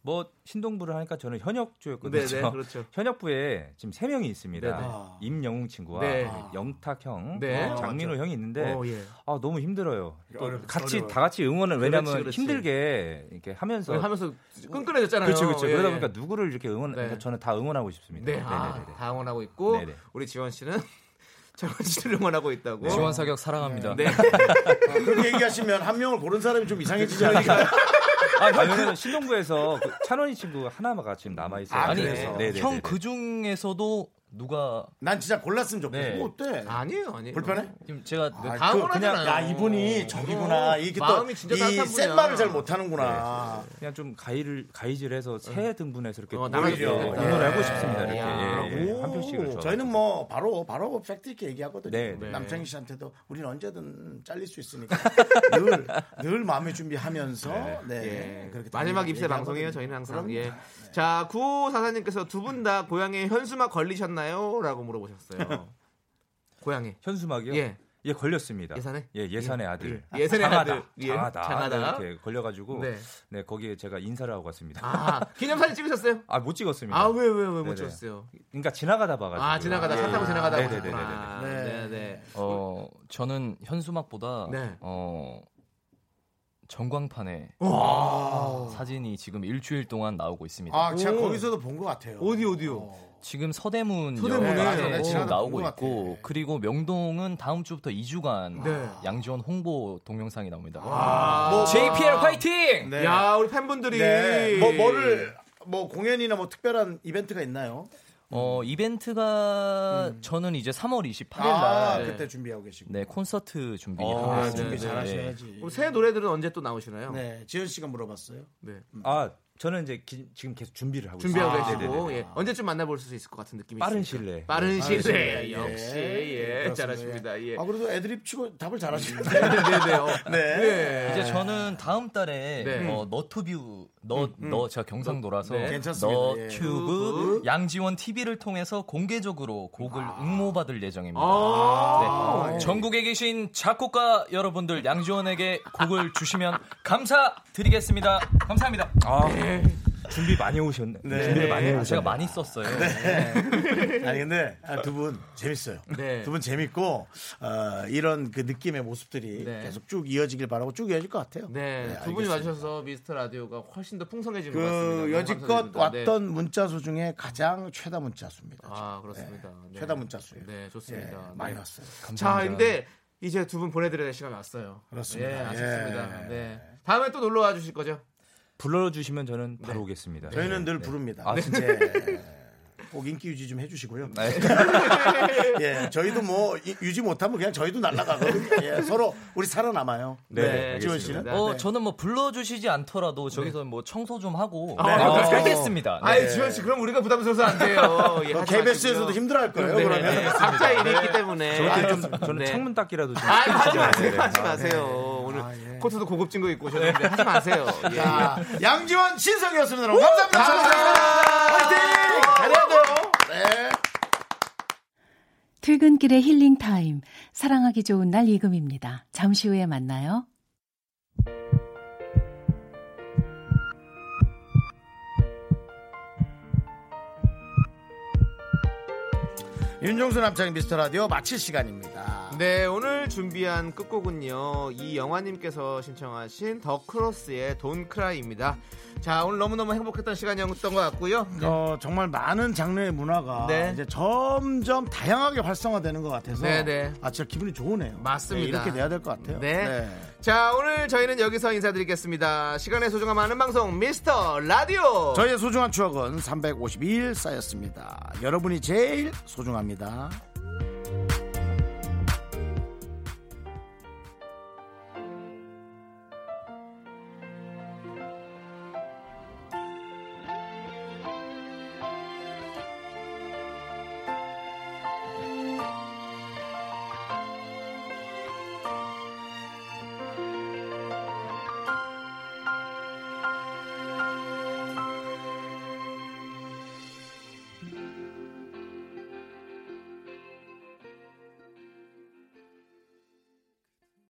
뭐 신동부를 하니까 저는 현역조였거든요. 그렇죠. 현역부에 지금 3명이 있습니다. 임영웅 친구와 영탁 형, 장민호 형이 있는데 너무 힘들어요. 다 같이 응원을 왜냐면 힘들게 이렇게 하면서 끈끈해졌잖아요. 그렇죠. 그러다 보니까 누구를 이렇게 그러니까 저는 다 응원하고 싶습니다. 다 응원하고 있고 우리 지원 씨는. 장원씨를 응원하고 있다고. 지원 사격 사랑합니다. 그렇게 얘기하시면 한 명을 고른 사람이 좀 이상해지지 않을까요? 저는 신동부에서 찬원이 친구 하나가 지금 남아있어요. 형 그 중에서도 누가 난 진짜 골랐으면 좋겠어. 뭐 어때? 아니에요. 불편해? 지금 제가 당황하잖아요. 야, 이분이 저기구나. 이게 또 이 센 말을 잘 못하는구나. 그냥 좀 가위질해서 세 등분해서 이렇게 나눠서 하고 싶습니다. 이렇게 한 표씩을. 저희는 뭐 바로 팩트 있게 얘기하거든요. 남창희 씨한테도 우리는 언제든 잘릴 수 있으니까 늘 마음의 준비하면서 그렇게 마지막 입세 방송이에요. 저희는 항상. 자, 9544님께서 두 분 다 고향에 현수막 걸리셨나요?라고 물어보셨어요. 고향에 현수막이요? 예, 걸렸습니다. 예산에? 예산의 아들. 예산의 아들. 장하다. 이렇게 걸려가지고 거기에 제가 인사를 하고 갔습니다. 기념사진 찍으셨어요? 못 찍었습니다. 왜 못 찍었어요? 그러니까 지나가다 봐가지고. 차 타고 지나가다 보셨구나. 네네네. 저는 현수막보다 전광판에 사진이 지금 일주일 동안 나오고 있습니다. 제가 거기서도 본 것 같아요. 어디요? 지금 서대문에 나오고 있고 그리고 명동은 다음 주부터 2주간 양지원 홍보 동영상이 나옵니다. JPL 화이팅! 야, 우리 팬분들이 뭐를 공연이나 뭐 특별한 이벤트가 있나요? 이벤트가 저는 이제 3월 28일 날 그때 준비하고 계시고. 콘서트 준비하고 준비 잘하셔야지. 새해 노래들은 언제 또 나오시나요? 지현 씨가 물어봤어요. 저는 이제 지금 계속 준비를 하고 계시고 예. 언제쯤 만나볼 수 있을 것 같은 느낌이 빠른 실내. 빠른 실내 예. 역시 예. 잘하십니다. 예. 아 그래도 애드립 치고 답을 잘하시는데. 네네네. 네. 이제 저는 다음 달에 네. 너튜브 너 제가 경상도라서 네. 너튜브 네. 양지원 TV를 통해서 공개적으로 곡을 응모받을 예정입니다. 아~ 네. 아~ 전국에 계신 작곡가 여러분들 양지원에게 곡을 주시면 감사드리겠습니다. 감사합니다. 아. 네. 준비 많이 오셨네. 네. 준비를 많이 하셨네. 제가 많이 썼어요. 네. 아니 근데 두 분 재밌어요. 네. 두 분 재밌고 이런 그 느낌의 모습들이 네. 계속 쭉 이어지길 바라고 쭉 이어질 것 같아요. 네. 네 두 분이 와주셔서 미스터 라디오가 훨씬 더 풍성해지는 것 같습니다. 여지껏 왔던 네. 문자수 중에 가장 최다 문자수입니다. 아 그렇습니다. 네. 네. 최다 문자수예요. 네 좋습니다. 네. 많이 왔어요. 감사합니다. 자 근데 이제 두 분 보내드릴 시간이 왔어요. 그렇습니다. 예, 아쉽습니다. 예. 네. 다음에 또 놀러 와 주실 거죠? 불러주시면 저는 바로 네. 오겠습니다. 저희는 네. 늘 부릅니다. 아, 진짜. 꼭 인기 유지 좀 해주시고요. 예, 저희도 뭐 유지 못하면 그냥 저희도 날아가고 예, 서로 우리 살아남아요. 네, 지원 씨는? 네. 저는 뭐 불러주시지 않더라도 저기서 네. 뭐 청소 좀 하고 살겠습니다. 네. 네. 아, 지원 씨 그럼 우리가 부담스러워서 안 돼요. 예, KBS에서도 힘들어할 거예요. 네. 그러면 네. 각자 일이 있기 때문에 저는 네. 창문 닦기라도 좀 하지 마세요. 하지 마세요. 오늘 코트도 고급진 거 입고 오셨는데 하지 마세요. 예. 자, 양지원 신성이었습니다. 감사합니다. 감사합니다. 잘해요. 네. 퇴근길의 힐링 타임 사랑하기 좋은 날 이금입니다. 잠시 후에 만나요. 윤종수 남창희 미스터 라디오 마칠 시간입니다. 네, 오늘 준비한 끝곡은요. 이영화님께서 신청하신 더 크로스의 돈 크라이입니다. 자, 오늘 너무너무 행복했던 시간이었던 것 같고요. 네. 정말 많은 장르의 문화가 네. 이제 점점 다양하게 활성화되는 것 같아서 네네. 아, 진짜 기분이 좋으네요. 맞습니다. 네, 이렇게 돼야 될 것 같아요. 네. 네. 자, 오늘 저희는 여기서 인사드리겠습니다. 시간의 소중함 아는 방송 미스터 라디오. 저희의 소중한 추억은 352일 쌓였습니다. 여러분이 제일 소중합니다.